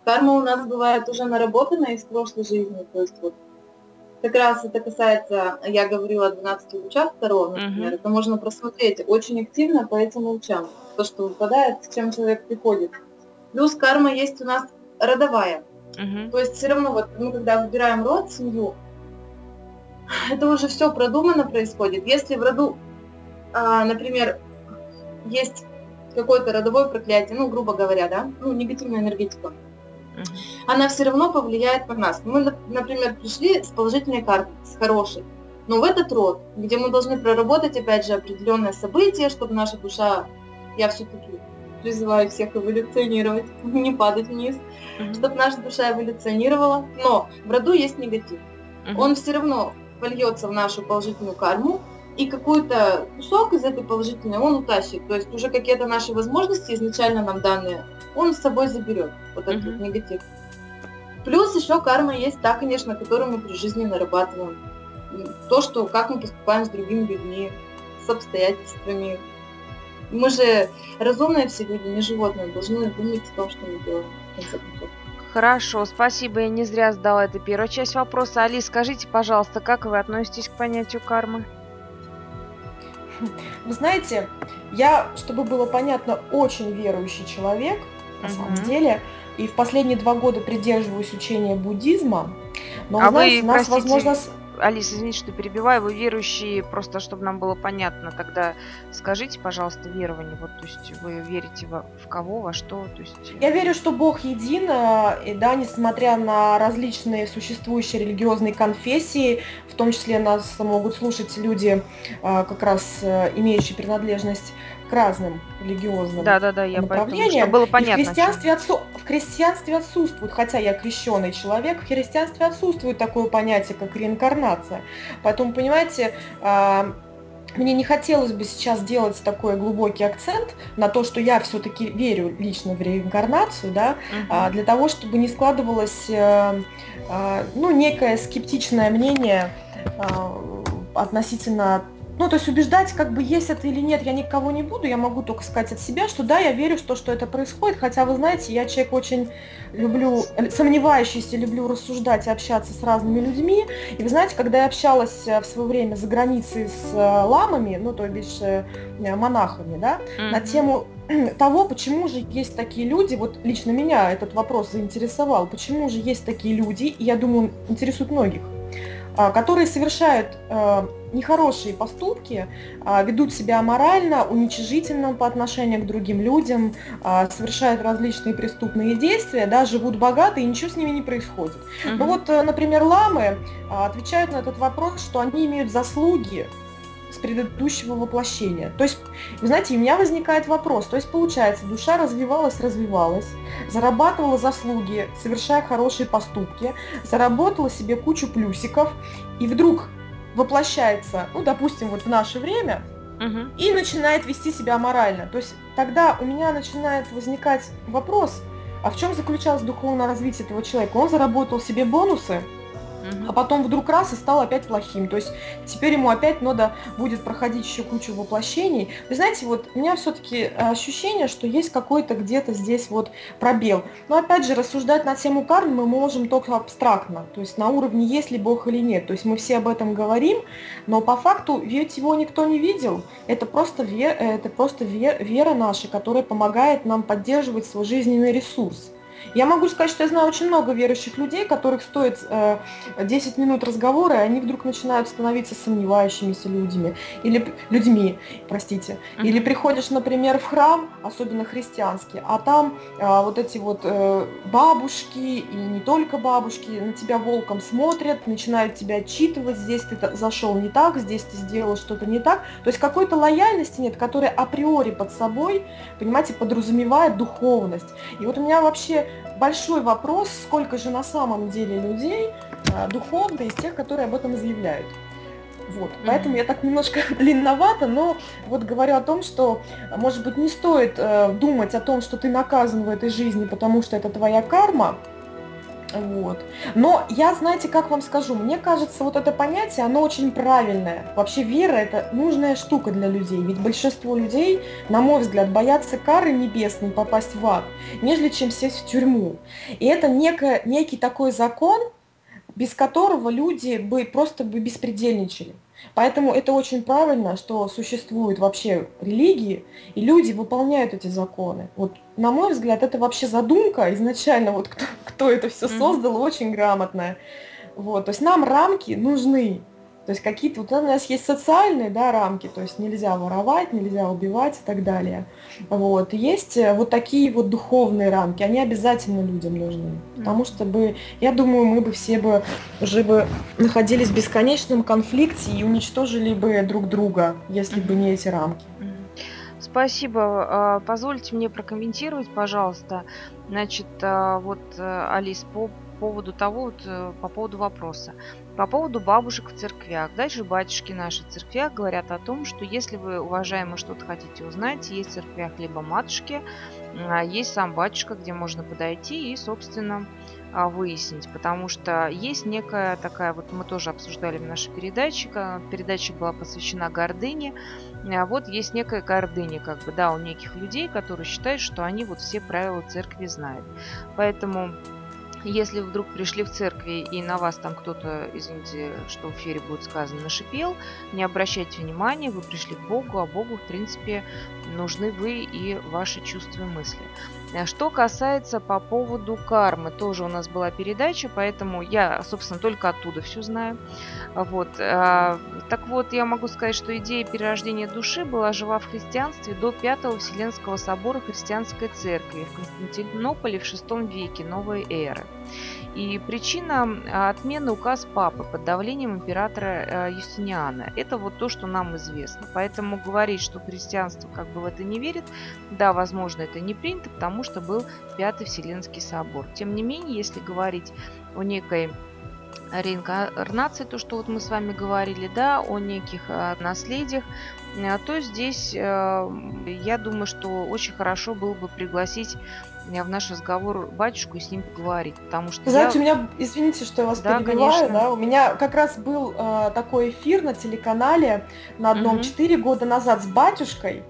Карма у нас бывает уже наработана из прошлой жизни, то есть вот как раз это касается, я говорила о двенадцати лучах второго, например, uh-huh. это можно просмотреть очень активно по этим лучам, то, что выпадает, с чем человек приходит. Плюс карма есть у нас родовая. Uh-huh. То есть все равно вот мы когда выбираем род, семью, это уже все продумано происходит. Если в роду, а, например, есть какое-то родовое проклятие, ну, грубо говоря, да, ну, негативная энергетика, uh-huh. она все равно повлияет на нас. Мы, например, пришли с положительной карты, с хорошей, но в этот род, где мы должны проработать, опять же, определенное событие, чтобы наша душа, я все-таки... призываю всех эволюционировать, не падать вниз, uh-huh. чтобы наша душа эволюционировала. Но в роду есть негатив. Uh-huh. Он все равно вольется в нашу положительную карму, и какой-то кусок из этой положительной он утащит. То есть уже какие-то наши возможности, изначально нам данные, он с собой заберет. Вот этот uh-huh. негатив. Плюс еще карма есть та, конечно, которую мы при жизни нарабатываем. То, что как мы поступаем с другими людьми, с обстоятельствами. Мы же разумные все люди, не животные, должны думать о том, что мы делаем. Хорошо, спасибо, я не зря задала эту первую часть вопроса. Алис, скажите, пожалуйста, как вы относитесь к понятию кармы? Вы знаете, я, чтобы было понятно, очень верующий человек, на самом uh-huh. деле, и в последние два года придерживаюсь учения буддизма, но, а знаете, вы, нас, простите... возможно... Алис, извините, что перебиваю, вы верующие, просто чтобы нам было понятно, тогда скажите, пожалуйста, верование, вот, то есть вы верите во, в кого, во что, то есть... Я верю, что Бог един, и да, несмотря на различные существующие религиозные конфессии, в том числе нас могут слушать люди, как раз имеющие принадлежность к разным религиозным да, да, да, я направлениям, было понятно, и в христианстве, отсу... в христианстве отсутствует, хотя я крещеный человек, в христианстве отсутствует такое понятие, как реинкарнация. Поэтому, понимаете, мне не хотелось бы сейчас делать такой глубокий акцент на то, что я все-таки верю лично в реинкарнацию, да, угу. для того, чтобы не складывалось ну, некое скептичное мнение относительно. Ну, то есть убеждать, как бы, есть это или нет, я никого не буду, я могу только сказать от себя, что да, я верю в то, что это происходит, хотя, вы знаете, я человек очень люблю, сомневающийся, люблю рассуждать и общаться с разными людьми, и вы знаете, когда я общалась в свое время за границей с ламами, ну, то бишь монахами, да, mm-hmm. на тему того, почему же есть такие люди, вот лично меня этот вопрос заинтересовал, почему же есть такие люди, и я думаю, он интересует многих, которые совершают нехорошие поступки, ведут себя аморально, уничижительно по отношению к другим людям, совершают различные преступные действия, да, живут богато, и ничего с ними не происходит. Mm-hmm. Ну вот, например, ламы отвечают на этот вопрос, что они имеют заслуги с предыдущего воплощения. То есть, вы знаете, у меня возникает вопрос, то есть, получается, душа развивалась, развивалась, зарабатывала заслуги, совершая хорошие поступки, заработала себе кучу плюсиков, и вдруг воплощается, ну, допустим, вот в наше время, угу. и начинает вести себя аморально. То есть, тогда у меня начинает возникать вопрос, а в чем заключалось духовное развитие этого человека? Он заработал себе бонусы, а потом вдруг раз и стал опять плохим. То есть теперь ему опять надо будет проходить еще кучу воплощений. Вы знаете, вот у меня все-таки ощущение, что есть какой-то где-то здесь вот пробел. Но опять же, рассуждать на тему кармы мы можем только абстрактно. То есть на уровне есть ли Бог или нет. То есть мы все об этом говорим, но по факту ведь его никто не видел. Это просто вера, это просто вера наша, которая помогает нам поддерживать свой жизненный ресурс. Я могу сказать, что я знаю очень много верующих людей, которых стоит э, десять минут разговора, и они вдруг начинают становиться сомневающимися людьми, или, людьми, простите. Mm-hmm. Или приходишь, например, в храм, особенно христианский, а там э, вот эти вот э, бабушки, и не только бабушки, на тебя волком смотрят, начинают тебя отчитывать, здесь ты зашел не так, здесь ты сделал что-то не так. То есть какой-то лояльности нет, которая априори под собой, понимаете, подразумевает духовность. И вот у меня вообще... большой вопрос, сколько же на самом деле людей а, духовно из тех, которые об этом заявляют. Вот. Mm-hmm. Поэтому я так немножко длинновато, но вот говорю о том, что, может быть, не стоит э, думать о том, что ты наказан в этой жизни, потому что это твоя карма. Вот. Но я, знаете, как вам скажу, мне кажется, вот это понятие, оно очень правильное. Вообще вера – это нужная штука для людей, ведь большинство людей, на мой взгляд, боятся кары небесной, попасть в ад, нежели чем сесть в тюрьму. И это некое, некий такой закон, без которого люди бы просто бы беспредельничали. Поэтому это очень правильно, что существуют вообще религии, и люди выполняют эти законы. Вот, на мой взгляд, это вообще задумка изначально, вот кто, кто это все создал, очень грамотная. Вот, то есть нам рамки нужны. То есть какие-то, вот у нас есть социальные, да, рамки, то есть нельзя воровать, нельзя убивать и так далее. Вот. Есть вот такие вот духовные рамки, они обязательно людям нужны. Потому что бы, я думаю, мы бы все бы уже бы находились в бесконечном конфликте и уничтожили бы друг друга, если бы не эти рамки. Спасибо. Позвольте мне прокомментировать, пожалуйста. Значит, вот, Алис, по По поводу того, вот, по поводу вопроса. По поводу бабушек в церквях. Дальше батюшки наши в церквях говорят о том, что если вы, уважаемые, что-то хотите узнать, есть в церквях либо матушки, есть сам батюшка, где можно подойти и, собственно, выяснить. Потому что есть некая такая, вот мы тоже обсуждали в нашей передаче, передача была посвящена гордыне. Вот есть некая гордыня, как бы, да, у неких людей, которые считают, что они вот все правила церкви знают. Поэтому... если вдруг пришли в церкви и на вас там кто-то, извините, что в эфире будет сказано, нашипел, не обращайте внимания, вы пришли к Богу, а Богу, в принципе, нужны вы и ваши чувства и мысли. Что касается по поводу кармы, тоже у нас была передача, поэтому я, собственно, только оттуда все знаю. Вот. Так вот, я могу сказать, что идея перерождения души была жива в христианстве до Пятого Вселенского собора Христианской Церкви в Константинополе в шестом веке новой эры. И причина отмены указ Папы под давлением императора Юстиниана. Это вот то, что нам известно. Поэтому говорить, что христианство как бы в это не верит, да, возможно, это не принято, потому что был Пятый Вселенский собор. Тем не менее, если говорить о некой реинкарнации, то, что вот мы с вами говорили, да, о неких наследиях, то здесь, я думаю, что очень хорошо было бы пригласить в наш разговор батюшку и с ним поговорить, потому что... Знаете, я... у меня, извините, что я вас да, перебиваю, да, у меня как раз был э, такой эфир на телеканале на одном четыре года назад с батюшкой,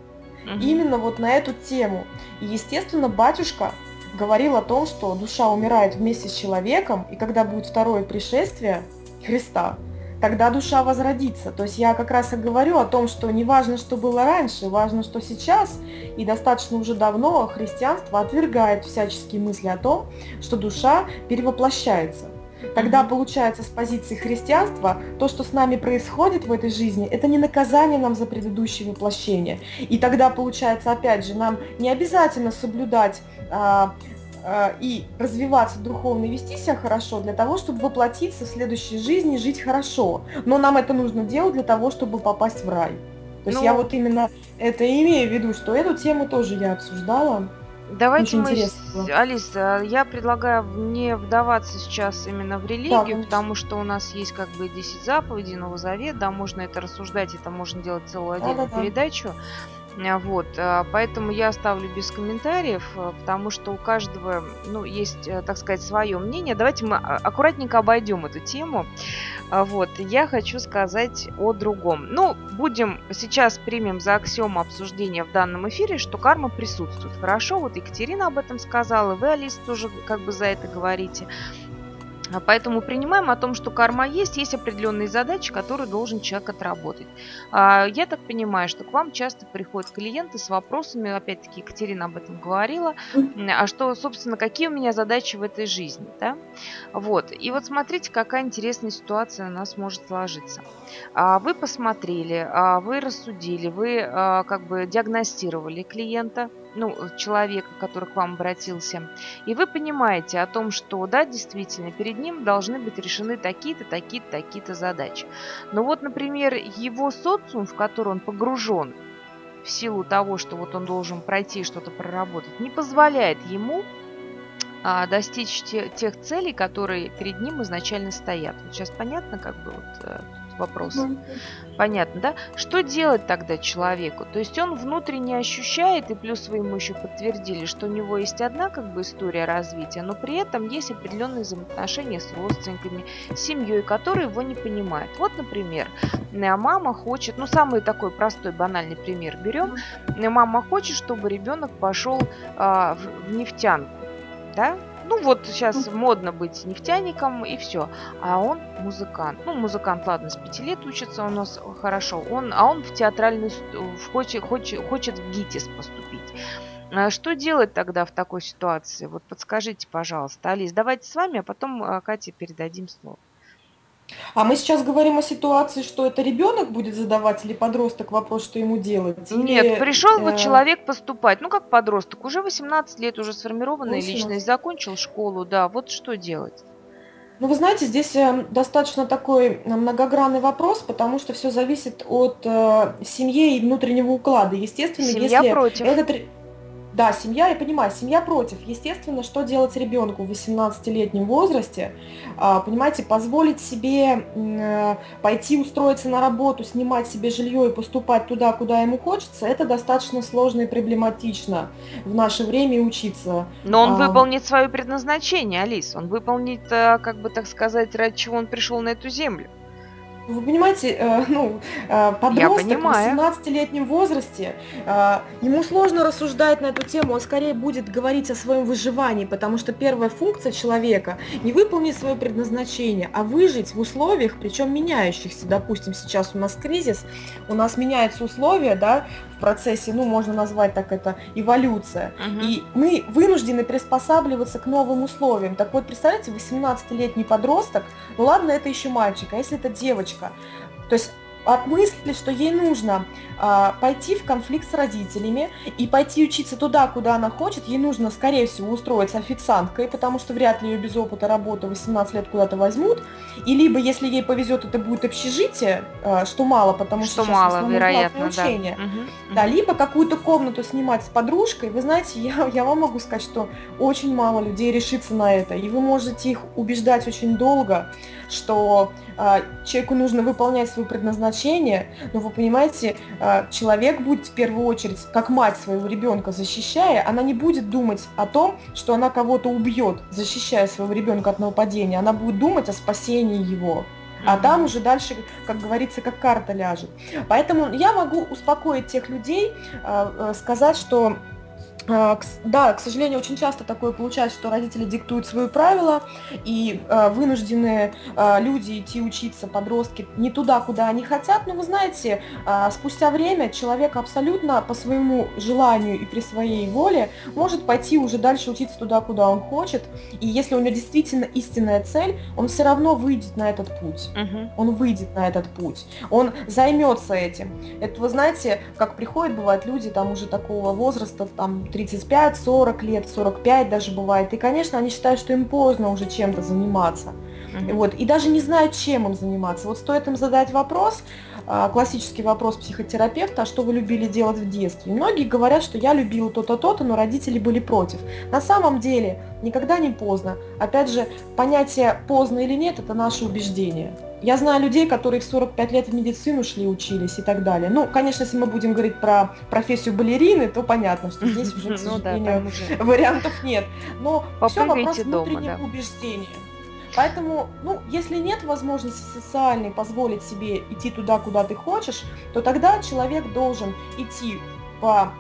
угу. именно вот на эту тему. И, естественно, батюшка говорил о том, что душа умирает вместе с человеком, и когда будет второе пришествие Христа, тогда душа возродится. То есть я как раз и говорю о том, что не важно, что было раньше, важно, что сейчас, и достаточно уже давно христианство отвергает всяческие мысли о том, что душа перевоплощается. Тогда получается с позиции христианства то, что с нами происходит в этой жизни, это не наказание нам за предыдущее воплощение. И тогда получается, опять же, нам не обязательно соблюдать а, а, и развиваться духовно, вести себя хорошо для того, чтобы воплотиться в следующей жизни, жить хорошо. Но нам это нужно делать для того, чтобы попасть в рай. То есть ну, я вот именно это имею в виду, что эту тему тоже я обсуждала. Давайте мы, Алиса, я предлагаю не вдаваться сейчас именно в религию, да, потому что у нас есть как бы десять заповедей, Новый Завет, да, можно это рассуждать, это можно делать целую отдельную да, да, передачу, да. Вот, поэтому я оставлю без комментариев, потому что у каждого, ну, есть, так сказать, свое мнение. Давайте мы аккуратненько обойдем эту тему, вот, я хочу сказать о другом. Ну, будем, сейчас примем за аксиому обсуждения в данном эфире, что карма присутствует, хорошо, вот Екатерина об этом сказала, вы, Алиса, тоже как бы за это говорите. Поэтому принимаем о том, что карма есть, есть определенные задачи, которые должен человек отработать. Я так понимаю, что к вам часто приходят клиенты с вопросами, опять-таки Екатерина об этом говорила, а что, собственно, какие у меня задачи в этой жизни, да? Вот. И вот смотрите, какая интересная ситуация у нас может сложиться. Вы посмотрели, вы рассудили, вы как бы диагностировали клиента, ну, человека, который к вам обратился, и вы понимаете о том, что, да, действительно, перед ним должны быть решены такие-то, такие-то, такие-то задачи. Но вот, например, его социум, в который он погружен, в силу того, что вот он должен пройти и что-то проработать, не позволяет ему достичь тех целей, которые перед ним изначально стоят. Вот сейчас понятно, как бы, вот вопросы. Понятно, да? Что делать тогда человеку? То есть он внутренне ощущает, и плюс вы ему еще подтвердили, что у него есть одна как бы история развития, но при этом есть определенные взаимоотношения с родственниками, с семьей, которые его не понимают. Вот, например, мама хочет, ну самый такой простой банальный пример берем, мама хочет, чтобы ребенок пошел а, в, в нефтянку, да? Ну вот сейчас модно быть нефтяником и все, а он музыкант. Ну музыкант, ладно, с пяти лет учится у нас хорошо, он, а он в театральный хочет, хочет, хочет в ГИТИС поступить. Что делать тогда в такой ситуации? Вот подскажите, пожалуйста, Алис, давайте с вами, а потом Кате передадим слово. А мы сейчас говорим о ситуации, что это ребенок будет задавать или подросток вопрос, что ему делать? Нет, или... пришел вот человек поступать, ну как подросток, уже восемнадцать лет, уже сформированная личность, закончил школу, да, вот что делать? Ну, вы знаете, здесь достаточно такой многогранный вопрос, потому что все зависит от семьи и внутреннего уклада. Естественно, семья если против. Этот... Да, семья, я понимаю, семья против. Естественно, что делать ребенку в восемнадцатилетнем возрасте? Понимаете, позволить себе пойти устроиться на работу, снимать себе жилье и поступать туда, куда ему хочется, это достаточно сложно и проблематично в наше время учиться. Но он выполнит свое предназначение, Алис, он выполнит, как бы так сказать, ради чего он пришел на эту землю. Вы понимаете, ну, подросток в восемнадцатилетнем возрасте, ему сложно рассуждать на эту тему, он скорее будет говорить о своем выживании, потому что первая функция человека – не выполнить свое предназначение, а выжить в условиях, причем меняющихся. Допустим, сейчас у нас кризис, у нас меняются условия, да, в процессе, ну, можно назвать так это, эволюция. Угу. И мы вынуждены приспосабливаться к новым условиям. Так вот, представляете, восемнадцатилетний подросток, ну ладно, это еще мальчик, а если это девочка? То есть от мысли, что ей нужно э, пойти в конфликт с родителями и пойти учиться туда, куда она хочет, ей нужно, скорее всего, устроиться официанткой, потому что вряд ли ее без опыта работы восемнадцать лет куда-то возьмут. И либо, если ей повезет, это будет общежитие, э, что мало, потому что, что сейчас мало, в основном вероятно, да. Угу, да, угу. Либо какую-то комнату снимать с подружкой. Вы знаете, я, я вам могу сказать, что очень мало людей решится на это, и вы можете их убеждать очень долго, что э, человеку нужно выполнять свое предназначение, но вы понимаете, э, человек будет в первую очередь, как мать своего ребенка защищая, она не будет думать о том, что она кого-то убьет, защищая своего ребенка от нападения, она будет думать о спасении его. А там уже дальше, как говорится, как карта ляжет. Поэтому я могу успокоить тех людей, э, э, сказать, что Да, к сожалению, очень часто такое получается, что родители диктуют свои правила, и вынуждены люди идти учиться, подростки, не туда, куда они хотят. Но вы знаете, спустя время человек абсолютно по своему желанию и при своей воле может пойти уже дальше учиться туда, куда он хочет. И если у него действительно истинная цель, он все равно выйдет на этот путь. Угу. Он выйдет на этот путь. Он займется этим. Это, вы знаете, как приходят, бывают люди там уже такого возраста, там тридцать пять, сорок лет, сорок пять даже бывает. И, конечно, они считают, что им поздно уже чем-то заниматься. Mm-hmm. Вот. И даже не знают, чем им заниматься. Вот стоит им задать вопрос, классический вопрос психотерапевта, а что вы любили делать в детстве? Многие говорят, что я любила то-то, то-то, но родители были против. На самом деле, никогда не поздно. Опять же, понятие «поздно» или «нет» – это наше убеждение. Я знаю людей, которые в сорок пять лет в медицину шли, учились и так далее. Ну, конечно, если мы будем говорить про профессию балерины, то понятно, что здесь уже, к сожалению, ну, да, вариантов нет. Но все вопрос внутренних убеждений. Поэтому, ну, если нет возможности социальной позволить себе идти туда, куда ты хочешь, то тогда человек должен идти по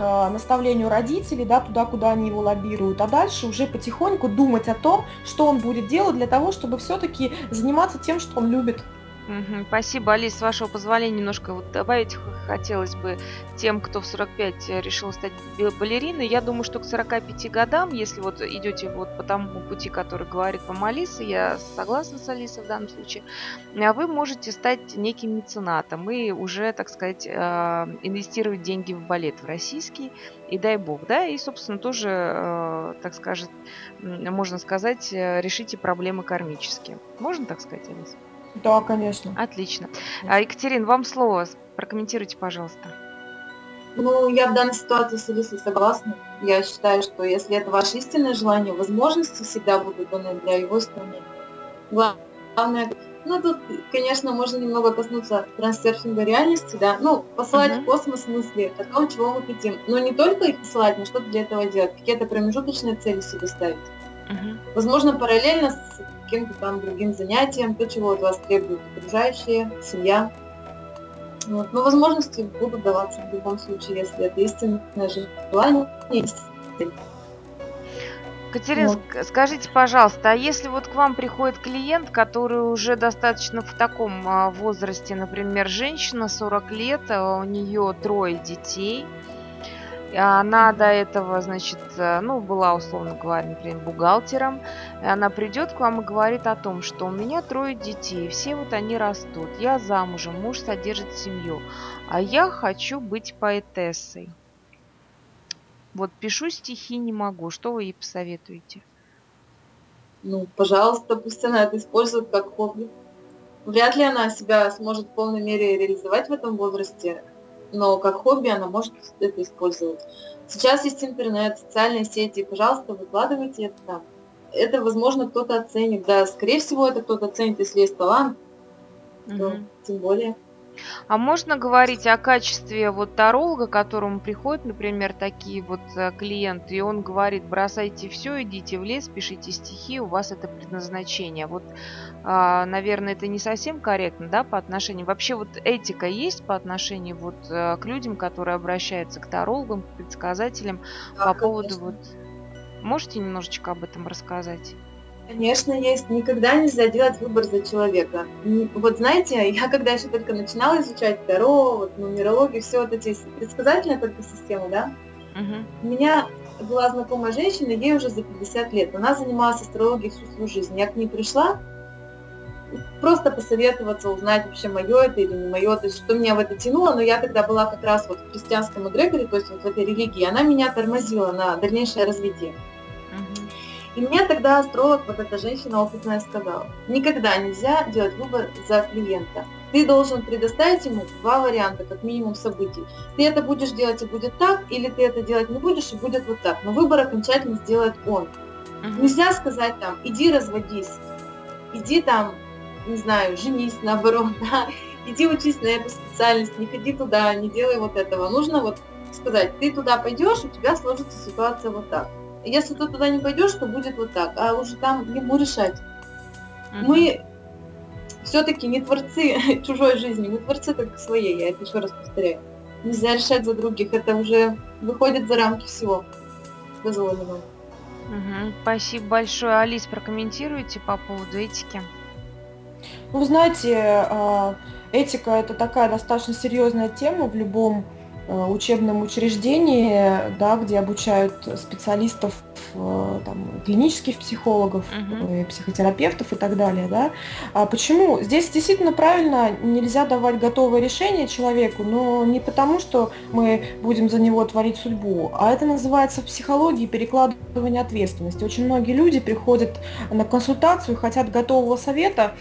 э, наставлению родителей, да, туда, куда они его лоббируют, а дальше уже потихоньку думать о том, что он будет делать для того, чтобы все-таки заниматься тем, что он любит. Спасибо, Алис. С вашего позволения немножко вот добавить хотелось бы тем, кто в сорок пять решил стать балериной. Я думаю, что к сорока пяти годам, если вот идете вот по тому пути, который говорит вам Алиса, я согласна с Алисой в данном случае, вы можете стать неким меценатом и уже, так сказать, инвестировать деньги в балет, в российский, и дай бог, да, и, собственно, тоже, так скажет, можно сказать, решите проблемы кармические. Можно так сказать, Алиса? Да, конечно. Отлично. Екатерина, вам слово. Прокомментируйте, пожалуйста. Ну, я в данной ситуации с Алисой согласна. Я считаю, что если это ваше истинное желание, возможности всегда будут даны для его исполнения. Главное, ну, тут, конечно, можно немного коснуться трансерфинга реальности, да, ну, посылать uh-huh. в космос мысли о том, чего мы хотим. Но не только их посылать, но что-то для этого делать, какие-то промежуточные цели себе ставить. Uh-huh. Возможно, параллельно с каким-то там другим занятием, то, чего от вас требуют окружающие, семья. Вот. Но возможности будут даваться в любом случае, если это истинное желание. Катерина, вот. Скажите, пожалуйста, а если вот к вам приходит клиент, который уже достаточно в таком возрасте, например, женщина, сорок лет, у нее трое детей, она до этого, значит, ну, была, условно говоря, например, бухгалтером. Она придет к вам и говорит о том, что у меня трое детей, все вот они растут. Я замужем, муж содержит семью, а я хочу быть поэтессой. Вот пишу стихи, не могу. Что вы ей посоветуете? Ну, пожалуйста, пусть она это использует как хобби. Вряд ли она себя сможет в полной мере реализовать в этом возрасте. Но как хобби она может это использовать. Сейчас есть интернет, социальные сети, пожалуйста, выкладывайте это там. Это, возможно, кто-то оценит. Да, скорее всего, это кто-то оценит, если есть талант, mm-hmm. то тем более. А можно говорить о качестве вот таролога, к которому приходят, например, такие вот клиенты, и он говорит: бросайте все, идите в лес, пишите стихи, у вас это предназначение. Вот, наверное, это не совсем корректно, да, по отношению. Вообще вот этика есть по отношению вот к людям, которые обращаются к тарологам, к предсказателям, да, по конечно. Поводу вот. Можете немножечко об этом рассказать? Конечно, есть. Никогда нельзя делать выбор за человека. Вот знаете, я когда еще только начинала изучать таро, вот, нумерологию, все вот эти предсказательные только системы, да? Угу. У меня была знакомая женщина, ей уже за пятьдесят лет. Она занималась астрологией всю свою жизнь. Я к ней пришла просто посоветоваться, узнать вообще, мое это или не мое, то есть что меня в это тянуло, но я когда была как раз вот в христианском эгрегоре, то есть вот в этой религии, она меня тормозила на дальнейшее развитие. И мне тогда астролог, вот эта женщина опытная, сказала: никогда нельзя делать выбор за клиента. Ты должен предоставить ему два варианта, как минимум, событий. Ты это будешь делать и будет так, или ты это делать не будешь и будет вот так. Но выбор окончательно сделает он. Uh-huh. Нельзя сказать там: иди разводись, иди там, не знаю, женись наоборот, да? Иди учись на эту специальность, не ходи туда, не делай вот этого. Нужно вот сказать: ты туда пойдешь, у тебя сложится ситуация вот так. Если ты туда не пойдешь, то будет вот так, а уже там ему решать. Uh-huh. Мы все-таки не творцы чужой жизни, мы творцы только своей, я это еще раз повторяю. нельзя решать за других. Это уже выходит за рамки всего дозволенного. Угу. Спасибо большое. Алис, прокомментируйте по поводу этики? Вы знаете, этика – это такая достаточно серьезная тема в любом учебном учреждении, да, где обучают специалистов, там, клинических психологов, uh-huh. психотерапевтов и так далее. Да? А почему? Здесь действительно правильно, нельзя давать готовое решение человеку, но не потому, что мы будем за него творить судьбу, а это называется в психологии перекладывание ответственности. Очень многие люди приходят на консультацию, хотят готового совета,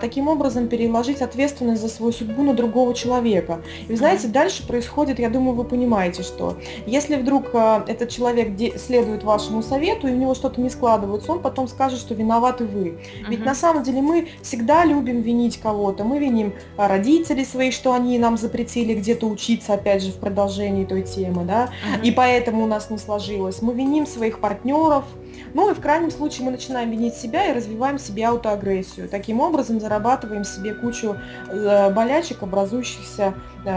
таким образом переложить ответственность за свою судьбу на другого человека. И вы знаете, uh-huh. дальше происходит, я думаю, вы понимаете, что если вдруг этот человек следует вашему совету, совету, и у него что-то не складывается, он потом скажет, что виноваты вы. Ведь uh-huh. на самом деле мы всегда любим винить кого-то. Мы виним родителей своих, что они нам запретили где-то учиться, опять же, в продолжении той темы, да, uh-huh. и поэтому у нас не сложилось. Мы виним своих партнеров. Ну и в крайнем случае мы начинаем винить себя и развиваем себе аутоагрессию. Таким образом зарабатываем себе кучу болячек, образующихся э,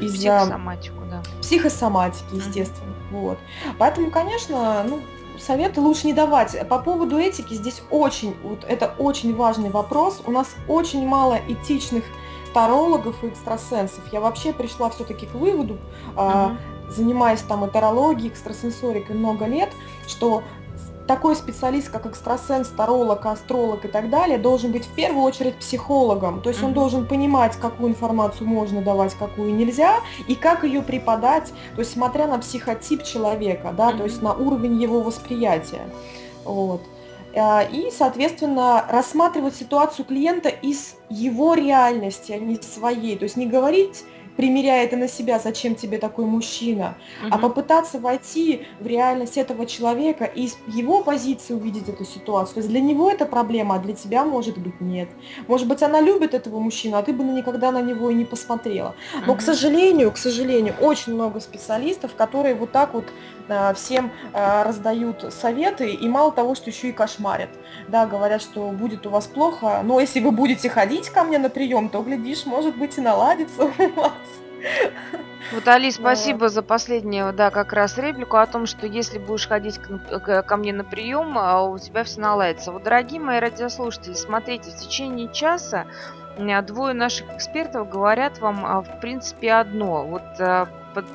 из-за... Психосоматику, да. Психосоматики, естественно. Mm-hmm. Вот. Поэтому, конечно, ну, советы лучше не давать. По поводу этики здесь очень, вот это очень важный вопрос. У нас очень мало этичных тарологов и экстрасенсов. Я вообще пришла все-таки к выводу, mm-hmm. э, занимаясь там этерологией, экстрасенсорикой много лет, что... Такой специалист, как экстрасенс, таролог, астролог и так далее, должен быть в первую очередь психологом. То есть mm-hmm. он должен понимать, какую информацию можно давать, какую нельзя, и как ее преподать, то есть смотря на психотип человека, да, mm-hmm. то есть на уровень его восприятия. Вот. И, соответственно, рассматривать ситуацию клиента из его реальности, а не своей. То есть не говорить... примеряя это на себя, зачем тебе такой мужчина, uh-huh. а попытаться войти в реальность этого человека и с его позиции увидеть эту ситуацию. То есть для него это проблема, а для тебя, может быть, нет. Может быть, она любит этого мужчину, а ты бы никогда на него и не посмотрела. Но, uh-huh. к сожалению, к сожалению, очень много специалистов, которые вот так вот всем раздают советы, и мало того, что еще и кошмарят. Да, говорят, что будет у вас плохо, но если вы будете ходить ко мне на прием, то, глядишь, может быть, и наладится у вас. Вот, Али, спасибо за последнюю, да, как раз реплику о том, что если будешь ходить ко мне на прием, у тебя все наладится. Вот, дорогие мои радиослушатели, смотрите, в течение часа двое наших экспертов говорят вам, в принципе, одно. Вот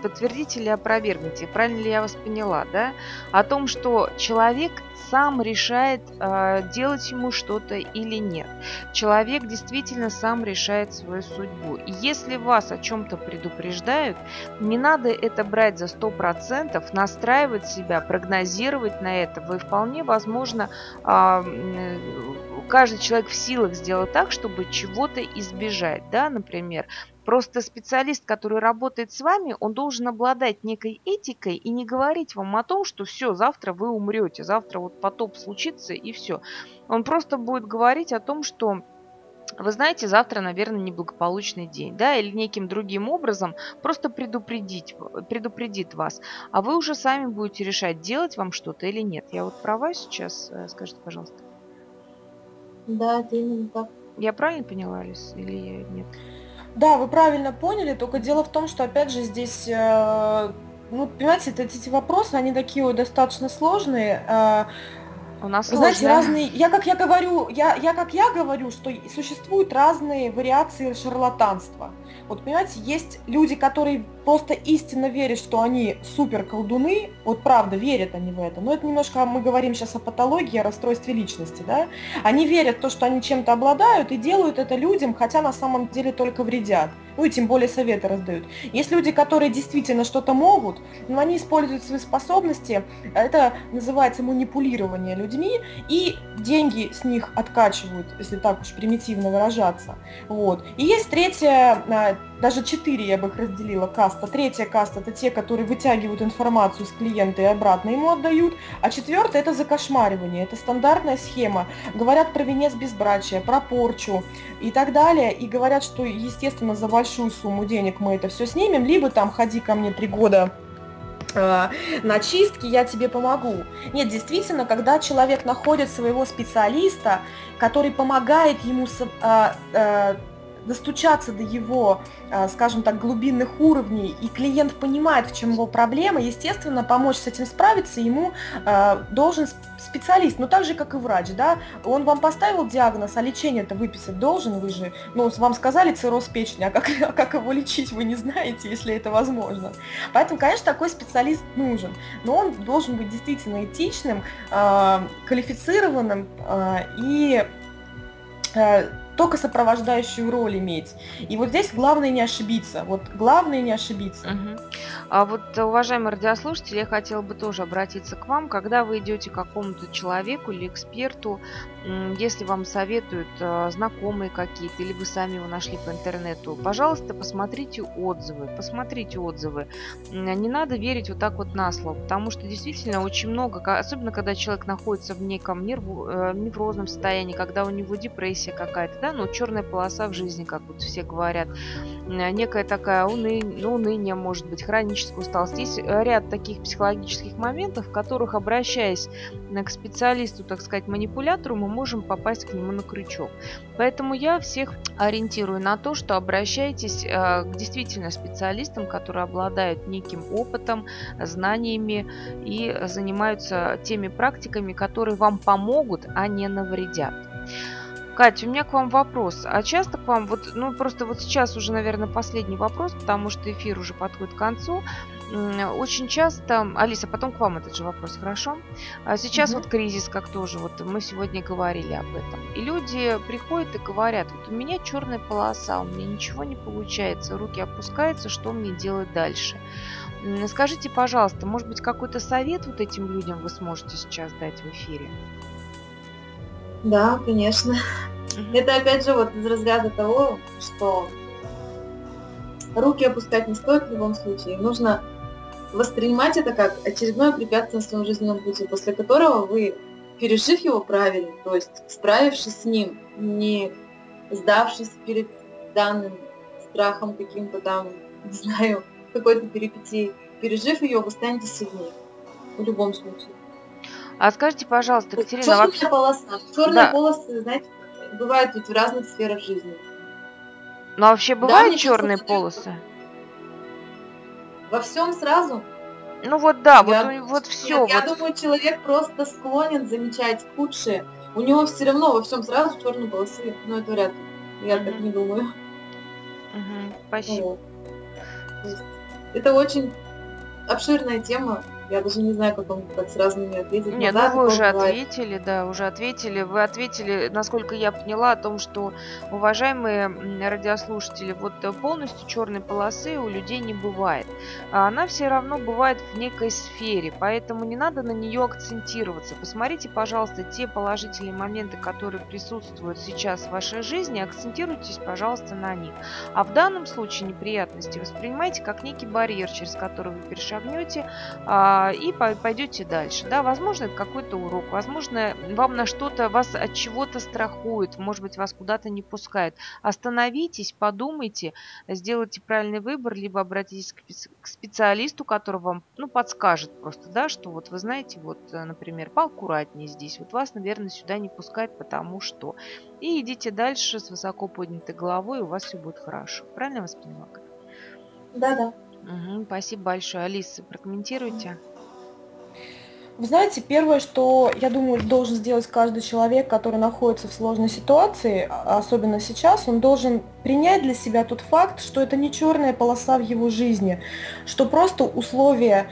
подтвердите или опровергните, правильно ли я вас поняла, да? О том, что человек сам решает, делать ему что-то или нет. Человек действительно сам решает свою судьбу. И если вас о чем-то предупреждают, не надо это брать за сто процентов, настраивать себя, прогнозировать на это. Вы вполне возможно, каждый человек в силах сделать так, чтобы чего-то избежать, да, например. Просто специалист, который работает с вами, он должен обладать некой этикой и не говорить вам о том, что все, завтра вы умрете, завтра вот потоп случится и все. Он просто будет говорить о том, что... Вы знаете, завтра, наверное, неблагополучный день, да, или неким другим образом просто предупредить, предупредит вас, а вы уже сами будете решать, делать вам что-то или нет. Я вот права сейчас, скажите, пожалуйста. Да, именно так. Я правильно поняла, Алис, или нет? Да, вы правильно поняли, только дело в том, что, опять же, здесь, ну, понимаете, эти вопросы, они такие достаточно сложные. У нас знаете, сложная. разные. Я как я говорю, я, я как я говорю, что существуют разные вариации шарлатанства. Вот понимаете, есть люди, которые просто истинно верят, что они супер колдуны, вот правда, верят они в это, но это немножко мы говорим сейчас о патологии, о расстройстве личности, да? Они верят в то, что они чем-то обладают и делают это людям, хотя на самом деле только вредят. Ну и тем более советы раздают. Есть люди, которые действительно что-то могут, но они используют свои способности, это называется манипулирование людьми, и деньги с них откачивают, если так уж примитивно выражаться. Вот. И есть третья, даже четыре я бы их разделила, каста. Третья каста – это те, которые вытягивают информацию с клиента и обратно ему отдают, а четвертая – это закошмаривание, это стандартная схема. Говорят про венец безбрачия, про порчу и так далее, и говорят, что, естественно, за большую сумму денег мы это все снимем, либо там ходи ко мне три года э, на чистки, я тебе помогу. Нет, действительно, когда человек находит своего специалиста, который помогает ему э, э, достучаться до его, скажем так, глубинных уровней, и клиент понимает, в чем его проблема, естественно, помочь с этим справиться ему должен специалист, но так же, как и врач, да, он вам поставил диагноз, а лечение-то выписать должен, вы же, ну, вам сказали цирроз печени, а как, а как его лечить, вы не знаете, если это возможно. Поэтому, конечно, такой специалист нужен, но он должен быть действительно этичным, квалифицированным и только сопровождающую роль иметь. И вот здесь главное не ошибиться. Вот главное не ошибиться. Угу. А вот, уважаемые радиослушатели, я хотела бы тоже обратиться к вам. Когда вы идете к какому-то человеку или эксперту, если вам советуют знакомые какие-то, или вы сами его нашли по интернету, пожалуйста, посмотрите отзывы. Посмотрите отзывы. Не надо верить вот так вот на слово, потому что действительно очень много, особенно когда человек находится в неком неврозном состоянии, когда у него депрессия какая-то, да, ну, черная полоса в жизни, как вот все говорят, некая такая уны... ну, уныние, может быть, хроническая усталость. Есть ряд таких психологических моментов, в которых, обращаясь к специалисту, так сказать, манипулятору, мы можем попасть к нему на крючок. Поэтому я всех ориентирую на то, что обращайтесь к действительно специалистам, которые обладают неким опытом, знаниями и занимаются теми практиками, которые вам помогут, а не навредят. Катя, у меня к вам вопрос. А часто к вам, вот, ну просто вот сейчас уже, наверное, последний вопрос, потому что эфир уже подходит к концу. Очень часто, Алиса, потом к вам этот же вопрос, хорошо? А сейчас mm-hmm. вот кризис, как тоже, вот мы сегодня говорили об этом. И люди приходят и говорят, вот у меня черная полоса, у меня ничего не получается, руки опускаются, что мне делать дальше? Скажите, пожалуйста, может быть, какой-то совет вот этим людям вы сможете сейчас дать в эфире? Да, конечно. Mm-hmm. Это опять же вот из разряда того, что руки опускать не стоит в любом случае. Нужно воспринимать это как очередное препятствие на своем жизненном пути, после которого вы, пережив его правильно, то есть справившись с ним, не сдавшись перед данным страхом каким-то там, не знаю, какой-то перипетии, пережив ее, вы станете сильнее. В любом случае. А скажите, пожалуйста, Екатерина... Черная вообще... полоса. Черные да. полосы, знаете, бывают ведь в разных сферах жизни. Ну, а вообще бывают да, черные полосы? Во всем сразу? Ну, вот да, я... вот, вот все. Нет, вот... Я думаю, человек просто склонен замечать худшее. У него все равно во всем сразу черные полосы. Ну, это вряд ли. Я mm-hmm. так не думаю. Mm-hmm. Спасибо. Вот. Это очень обширная тема. Я даже не знаю, как вам так сразу мне ответить. Нет, ну да, вы уже бывает. ответили, да, уже ответили. Вы ответили, насколько я поняла, о том, что, уважаемые радиослушатели, вот полностью черной полосы у людей не бывает. Она все равно бывает в некой сфере, поэтому не надо на нее акцентироваться. Посмотрите, пожалуйста, те положительные моменты, которые присутствуют сейчас в вашей жизни, акцентируйтесь, пожалуйста, на них. А в данном случае неприятности воспринимайте как некий барьер, через который вы перешагнете, и пойдете дальше. Да, возможно, это какой-то урок, возможно, вам на что-то, вас от чего-то страхует, может быть, вас куда-то не пускает. Остановитесь, подумайте, сделайте правильный выбор, либо обратитесь к специалисту, который вам, ну, подскажет просто, да, что вот вы знаете, вот, например, поаккуратнее здесь, вот вас, наверное, сюда не пускает, потому что. И идите дальше с высоко поднятой головой, и у вас все будет хорошо. Правильно я вас понимаю? Да-да. Угу, спасибо большое. Алиса, прокомментируйте. Вы знаете, первое, что, я думаю, должен сделать каждый человек, который находится в сложной ситуации, особенно сейчас, он должен принять для себя тот факт, что это не черная полоса в его жизни, что просто условия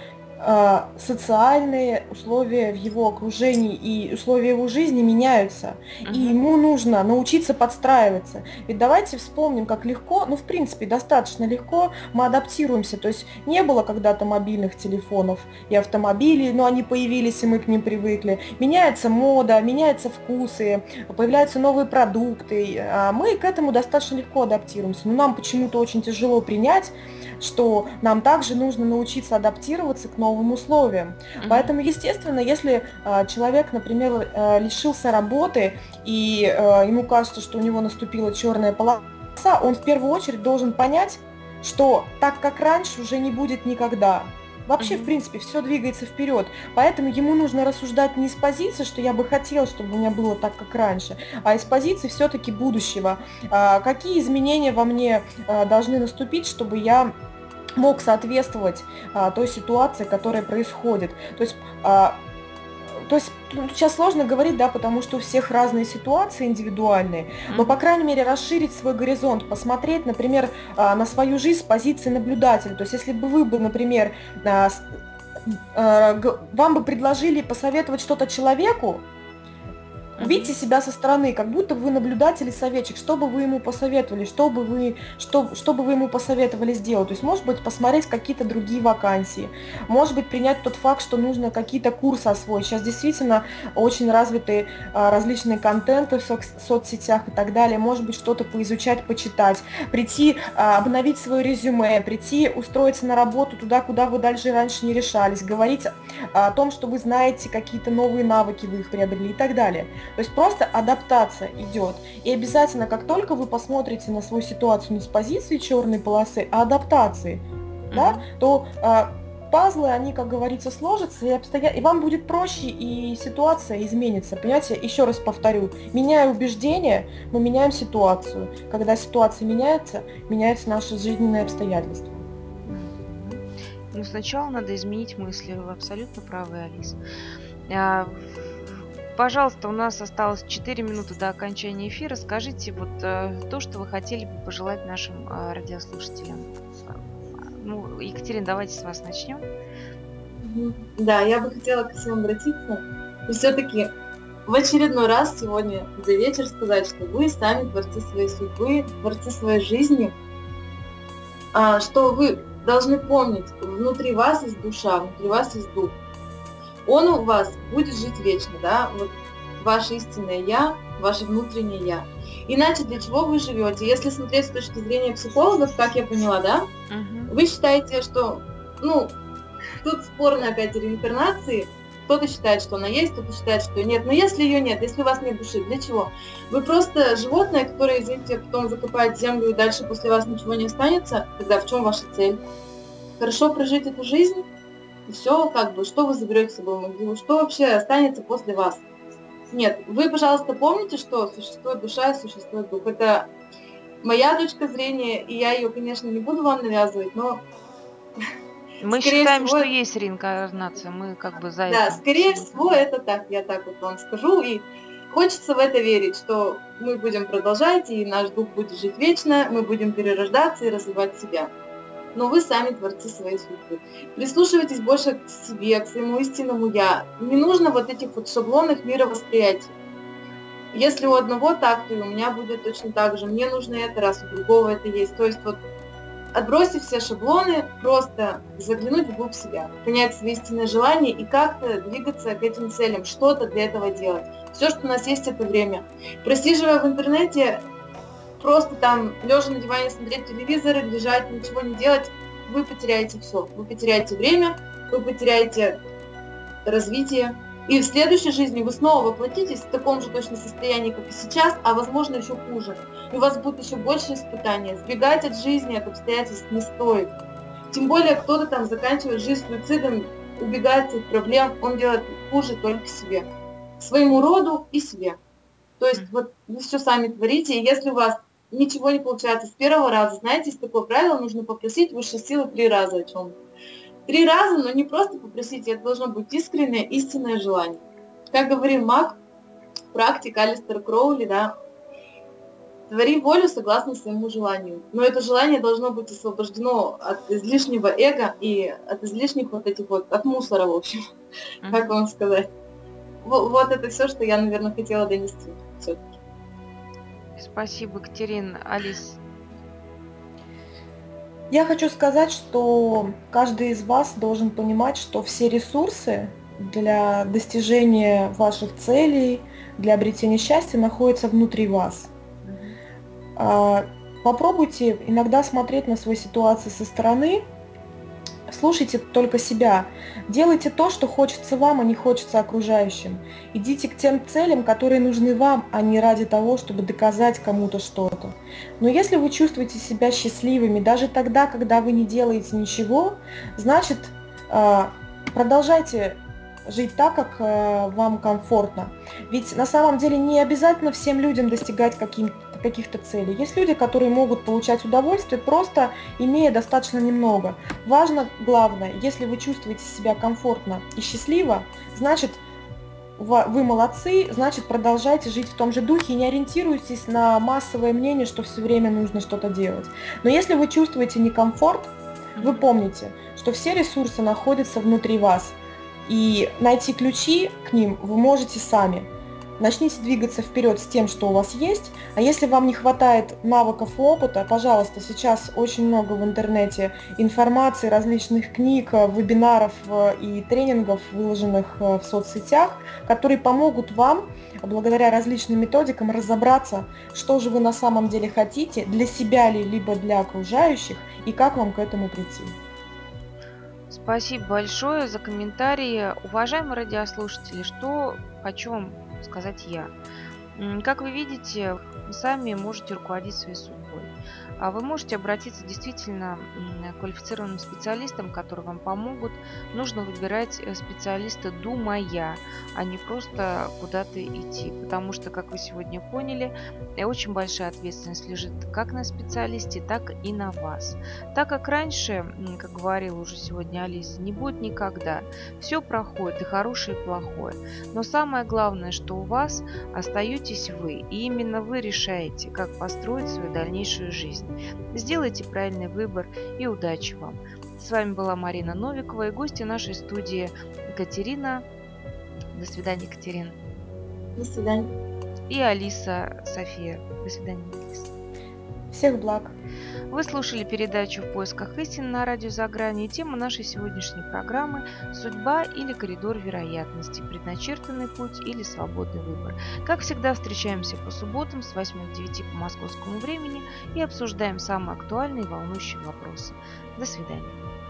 э, социальные, условия в его окружении и условия его жизни меняются, угу. и ему нужно научиться подстраиваться. Ведь давайте вспомним, как легко, ну, в принципе, достаточно легко мы адаптируемся. То есть не было когда-то мобильных телефонов и автомобилей, но они появились, и мы к ним привыкли. Меняется мода, меняются вкусы, появляются новые продукты. А мы к этому достаточно легко адаптируемся. Но нам почему-то очень тяжело принять, что нам также нужно научиться адаптироваться к новым условиям. Mm-hmm. Поэтому, естественно, если э, человек, например, э, лишился работы, и э, ему кажется, что у него наступила черная полоса, он в первую очередь должен понять, что так, как раньше, уже не будет никогда. Вообще, в принципе, все двигается вперед. Поэтому ему нужно рассуждать не из позиции, что я бы хотел, чтобы у меня было так, как раньше, а из позиции все-таки будущего. Какие изменения во мне должны наступить, чтобы я мог соответствовать той ситуации, которая происходит. То есть... То есть сейчас сложно говорить, да, потому что у всех разные ситуации индивидуальные, но, по крайней мере, расширить свой горизонт, посмотреть, например, на свою жизнь с позиции наблюдателя. То есть если бы вы, например, вам бы предложили посоветовать что-то человеку, видите себя со стороны, как будто вы наблюдатель и советчик, что бы вы ему посоветовали, что бы вы, что, что бы вы ему посоветовали сделать. То есть, может быть, посмотреть какие-то другие вакансии, может быть, принять тот факт, что нужно какие-то курсы освоить. Сейчас действительно очень развиты а, различные контенты в со- соцсетях и так далее, может быть, что-то поизучать, почитать, прийти, а, обновить свое резюме, прийти, устроиться на работу туда, куда вы дальше раньше не решались, говорить о том, что вы знаете какие-то новые навыки, вы их приобрели и так далее. То есть просто адаптация идет. И обязательно, как только вы посмотрите на свою ситуацию не с позиции черной полосы, а адаптации, mm-hmm. да, то э, пазлы, они, как говорится, сложатся, и, обстоя... и вам будет проще, и ситуация изменится. Понимаете, еще раз повторю, меняя убеждения, мы меняем ситуацию. Когда ситуация меняется, меняются наши жизненные обстоятельства. Mm-hmm. Ну, сначала надо изменить мысли. Вы абсолютно правы, Алиса. А... Пожалуйста, у нас осталось четыре минуты до окончания эфира. Скажите вот э, то, что вы хотели бы пожелать нашим э, радиослушателям. Ну, Екатерина, давайте с вас начнем. Да, я бы хотела к всем обратиться. И все-таки в очередной раз сегодня за вечер сказать, что вы сами творцы своей судьбы, творцы своей жизни, а, что вы должны помнить, внутри вас есть душа, внутри вас есть дух. Он у вас будет жить вечно, да, вот ваше истинное я, ваше внутреннее я. Иначе для чего вы живете? Если смотреть с точки зрения психологов, как я поняла, да, uh-huh. вы считаете, что, ну, тут спорно опять реинкарнации, кто-то считает, что она есть, кто-то считает, что нет, но если ее нет, если у вас нет души, для чего? Вы просто животное, которое, извините, потом закопает землю и дальше после вас ничего не останется, тогда в чем ваша цель? Хорошо прожить эту жизнь? И все, как бы, что вы заберете с собой в могилу, что вообще останется после вас. Нет, вы, пожалуйста, помните, что существует душа и существует дух. Это моя точка зрения, и я ее, конечно, не буду вам навязывать, но... Мы считаем, всего... что есть реинкарнация, мы как бы за это. Да, скорее всего, это так, я так вот вам скажу, и хочется в это верить, что мы будем продолжать, и наш дух будет жить вечно, мы будем перерождаться и развивать себя. Но вы сами творцы своей судьбы. Прислушивайтесь больше к себе, к своему истинному «я». Не нужно вот этих вот шаблонных мировосприятий. Если у одного так, то и у меня будет точно так же. Мне нужно это, раз у другого это есть. То есть вот отбросив все шаблоны, просто заглянуть вглубь себя, понять свои истинные желания и как-то двигаться к этим целям, что-то для этого делать. Все, что у нас есть, это время. Просиживая в интернете, просто там лежа на диване смотреть телевизор, лежать, ничего не делать, вы потеряете все. Вы потеряете время, вы потеряете развитие. И в следующей жизни вы снова воплотитесь в таком же точно состоянии, как и сейчас, а возможно еще хуже. И у вас будет еще больше испытаний. Сбегать от жизни, от обстоятельств не стоит. Тем более кто-то там заканчивает жизнь суицидом, убегает от проблем, он делает хуже только себе. Своему роду и себе. То есть вот вы все сами творите, и если у вас ничего не получается с первого раза, знаете, есть такое правило, нужно попросить высшие силы три раза о чем-то. Три раза, но не просто попросите, это должно быть искреннее, истинное желание. Как говорил маг, практик Алистер Кроули, да, твори волю согласно своему желанию. Но это желание должно быть освобождено от излишнего эго и от излишних вот этих вот, от мусора, в общем, mm-hmm. как вам сказать. Вот, вот это все, что я, наверное, хотела донести все-таки. Спасибо, Екатерина. Алис? Я хочу сказать, что каждый из вас должен понимать, что все ресурсы для достижения ваших целей, для обретения счастья находятся внутри вас. Mm-hmm. Попробуйте иногда смотреть на свою ситуацию со стороны, слушайте только себя, делайте то, что хочется вам, а не хочется окружающим. Идите к тем целям, которые нужны вам, а не ради того, чтобы доказать кому-то что-то. Но если вы чувствуете себя счастливыми даже тогда, когда вы не делаете ничего, значит, Продолжайте жить так, как вам комфортно. Ведь на самом деле не обязательно всем людям достигать каких-то целей. Есть люди, которые могут получать удовольствие, просто имея достаточно немного. Важно, главное, если вы чувствуете себя комфортно и счастливо, значит, вы молодцы, значит, продолжайте жить в том же духе и не ориентируйтесь на массовое мнение, что все время нужно что-то делать. Но если вы чувствуете некомфорт, вы помните, что все ресурсы находятся внутри вас, и найти ключи к ним вы можете сами. Начните двигаться вперед с тем, что у вас есть, а если вам не хватает навыков и опыта, пожалуйста, сейчас очень много в интернете информации, различных книг, вебинаров и тренингов, выложенных в соцсетях, которые помогут вам, благодаря различным методикам, разобраться, что же вы на самом деле хотите, для себя ли, либо для окружающих, и как вам к этому прийти. Спасибо большое за комментарии. Уважаемые радиослушатели, что хочу вам сказать я. Как вы видите, сами можете руководить своей судьбой. Вы можете обратиться действительно к квалифицированным специалистам, которые вам помогут. Нужно выбирать специалиста думая, а не просто куда-то идти. Потому что, как вы сегодня поняли, очень большая ответственность лежит как на специалисте, так и на вас. Так как раньше, как говорила уже сегодня Алиса, не будет никогда. Все проходит, и хорошее, и плохое. Но самое главное, что у вас остаетесь вы. И именно вы решаете, как построить свою дальнейшую жизнь. Сделайте правильный выбор, и удачи вам! С вами была Марина Новикова и гости нашей студии Екатерина. До свидания, Екатерина. До свидания. И Алиса София. До свидания, Алиса. Всех благ. Вы слушали передачу «В поисках истины» на радио «За гранью». Тема нашей сегодняшней программы – судьба или коридор вероятности, предначертанный путь или свободный выбор. Как всегда, встречаемся по субботам с восьми до девяти по московскому времени и обсуждаем самые актуальные и волнующие вопросы. До свидания.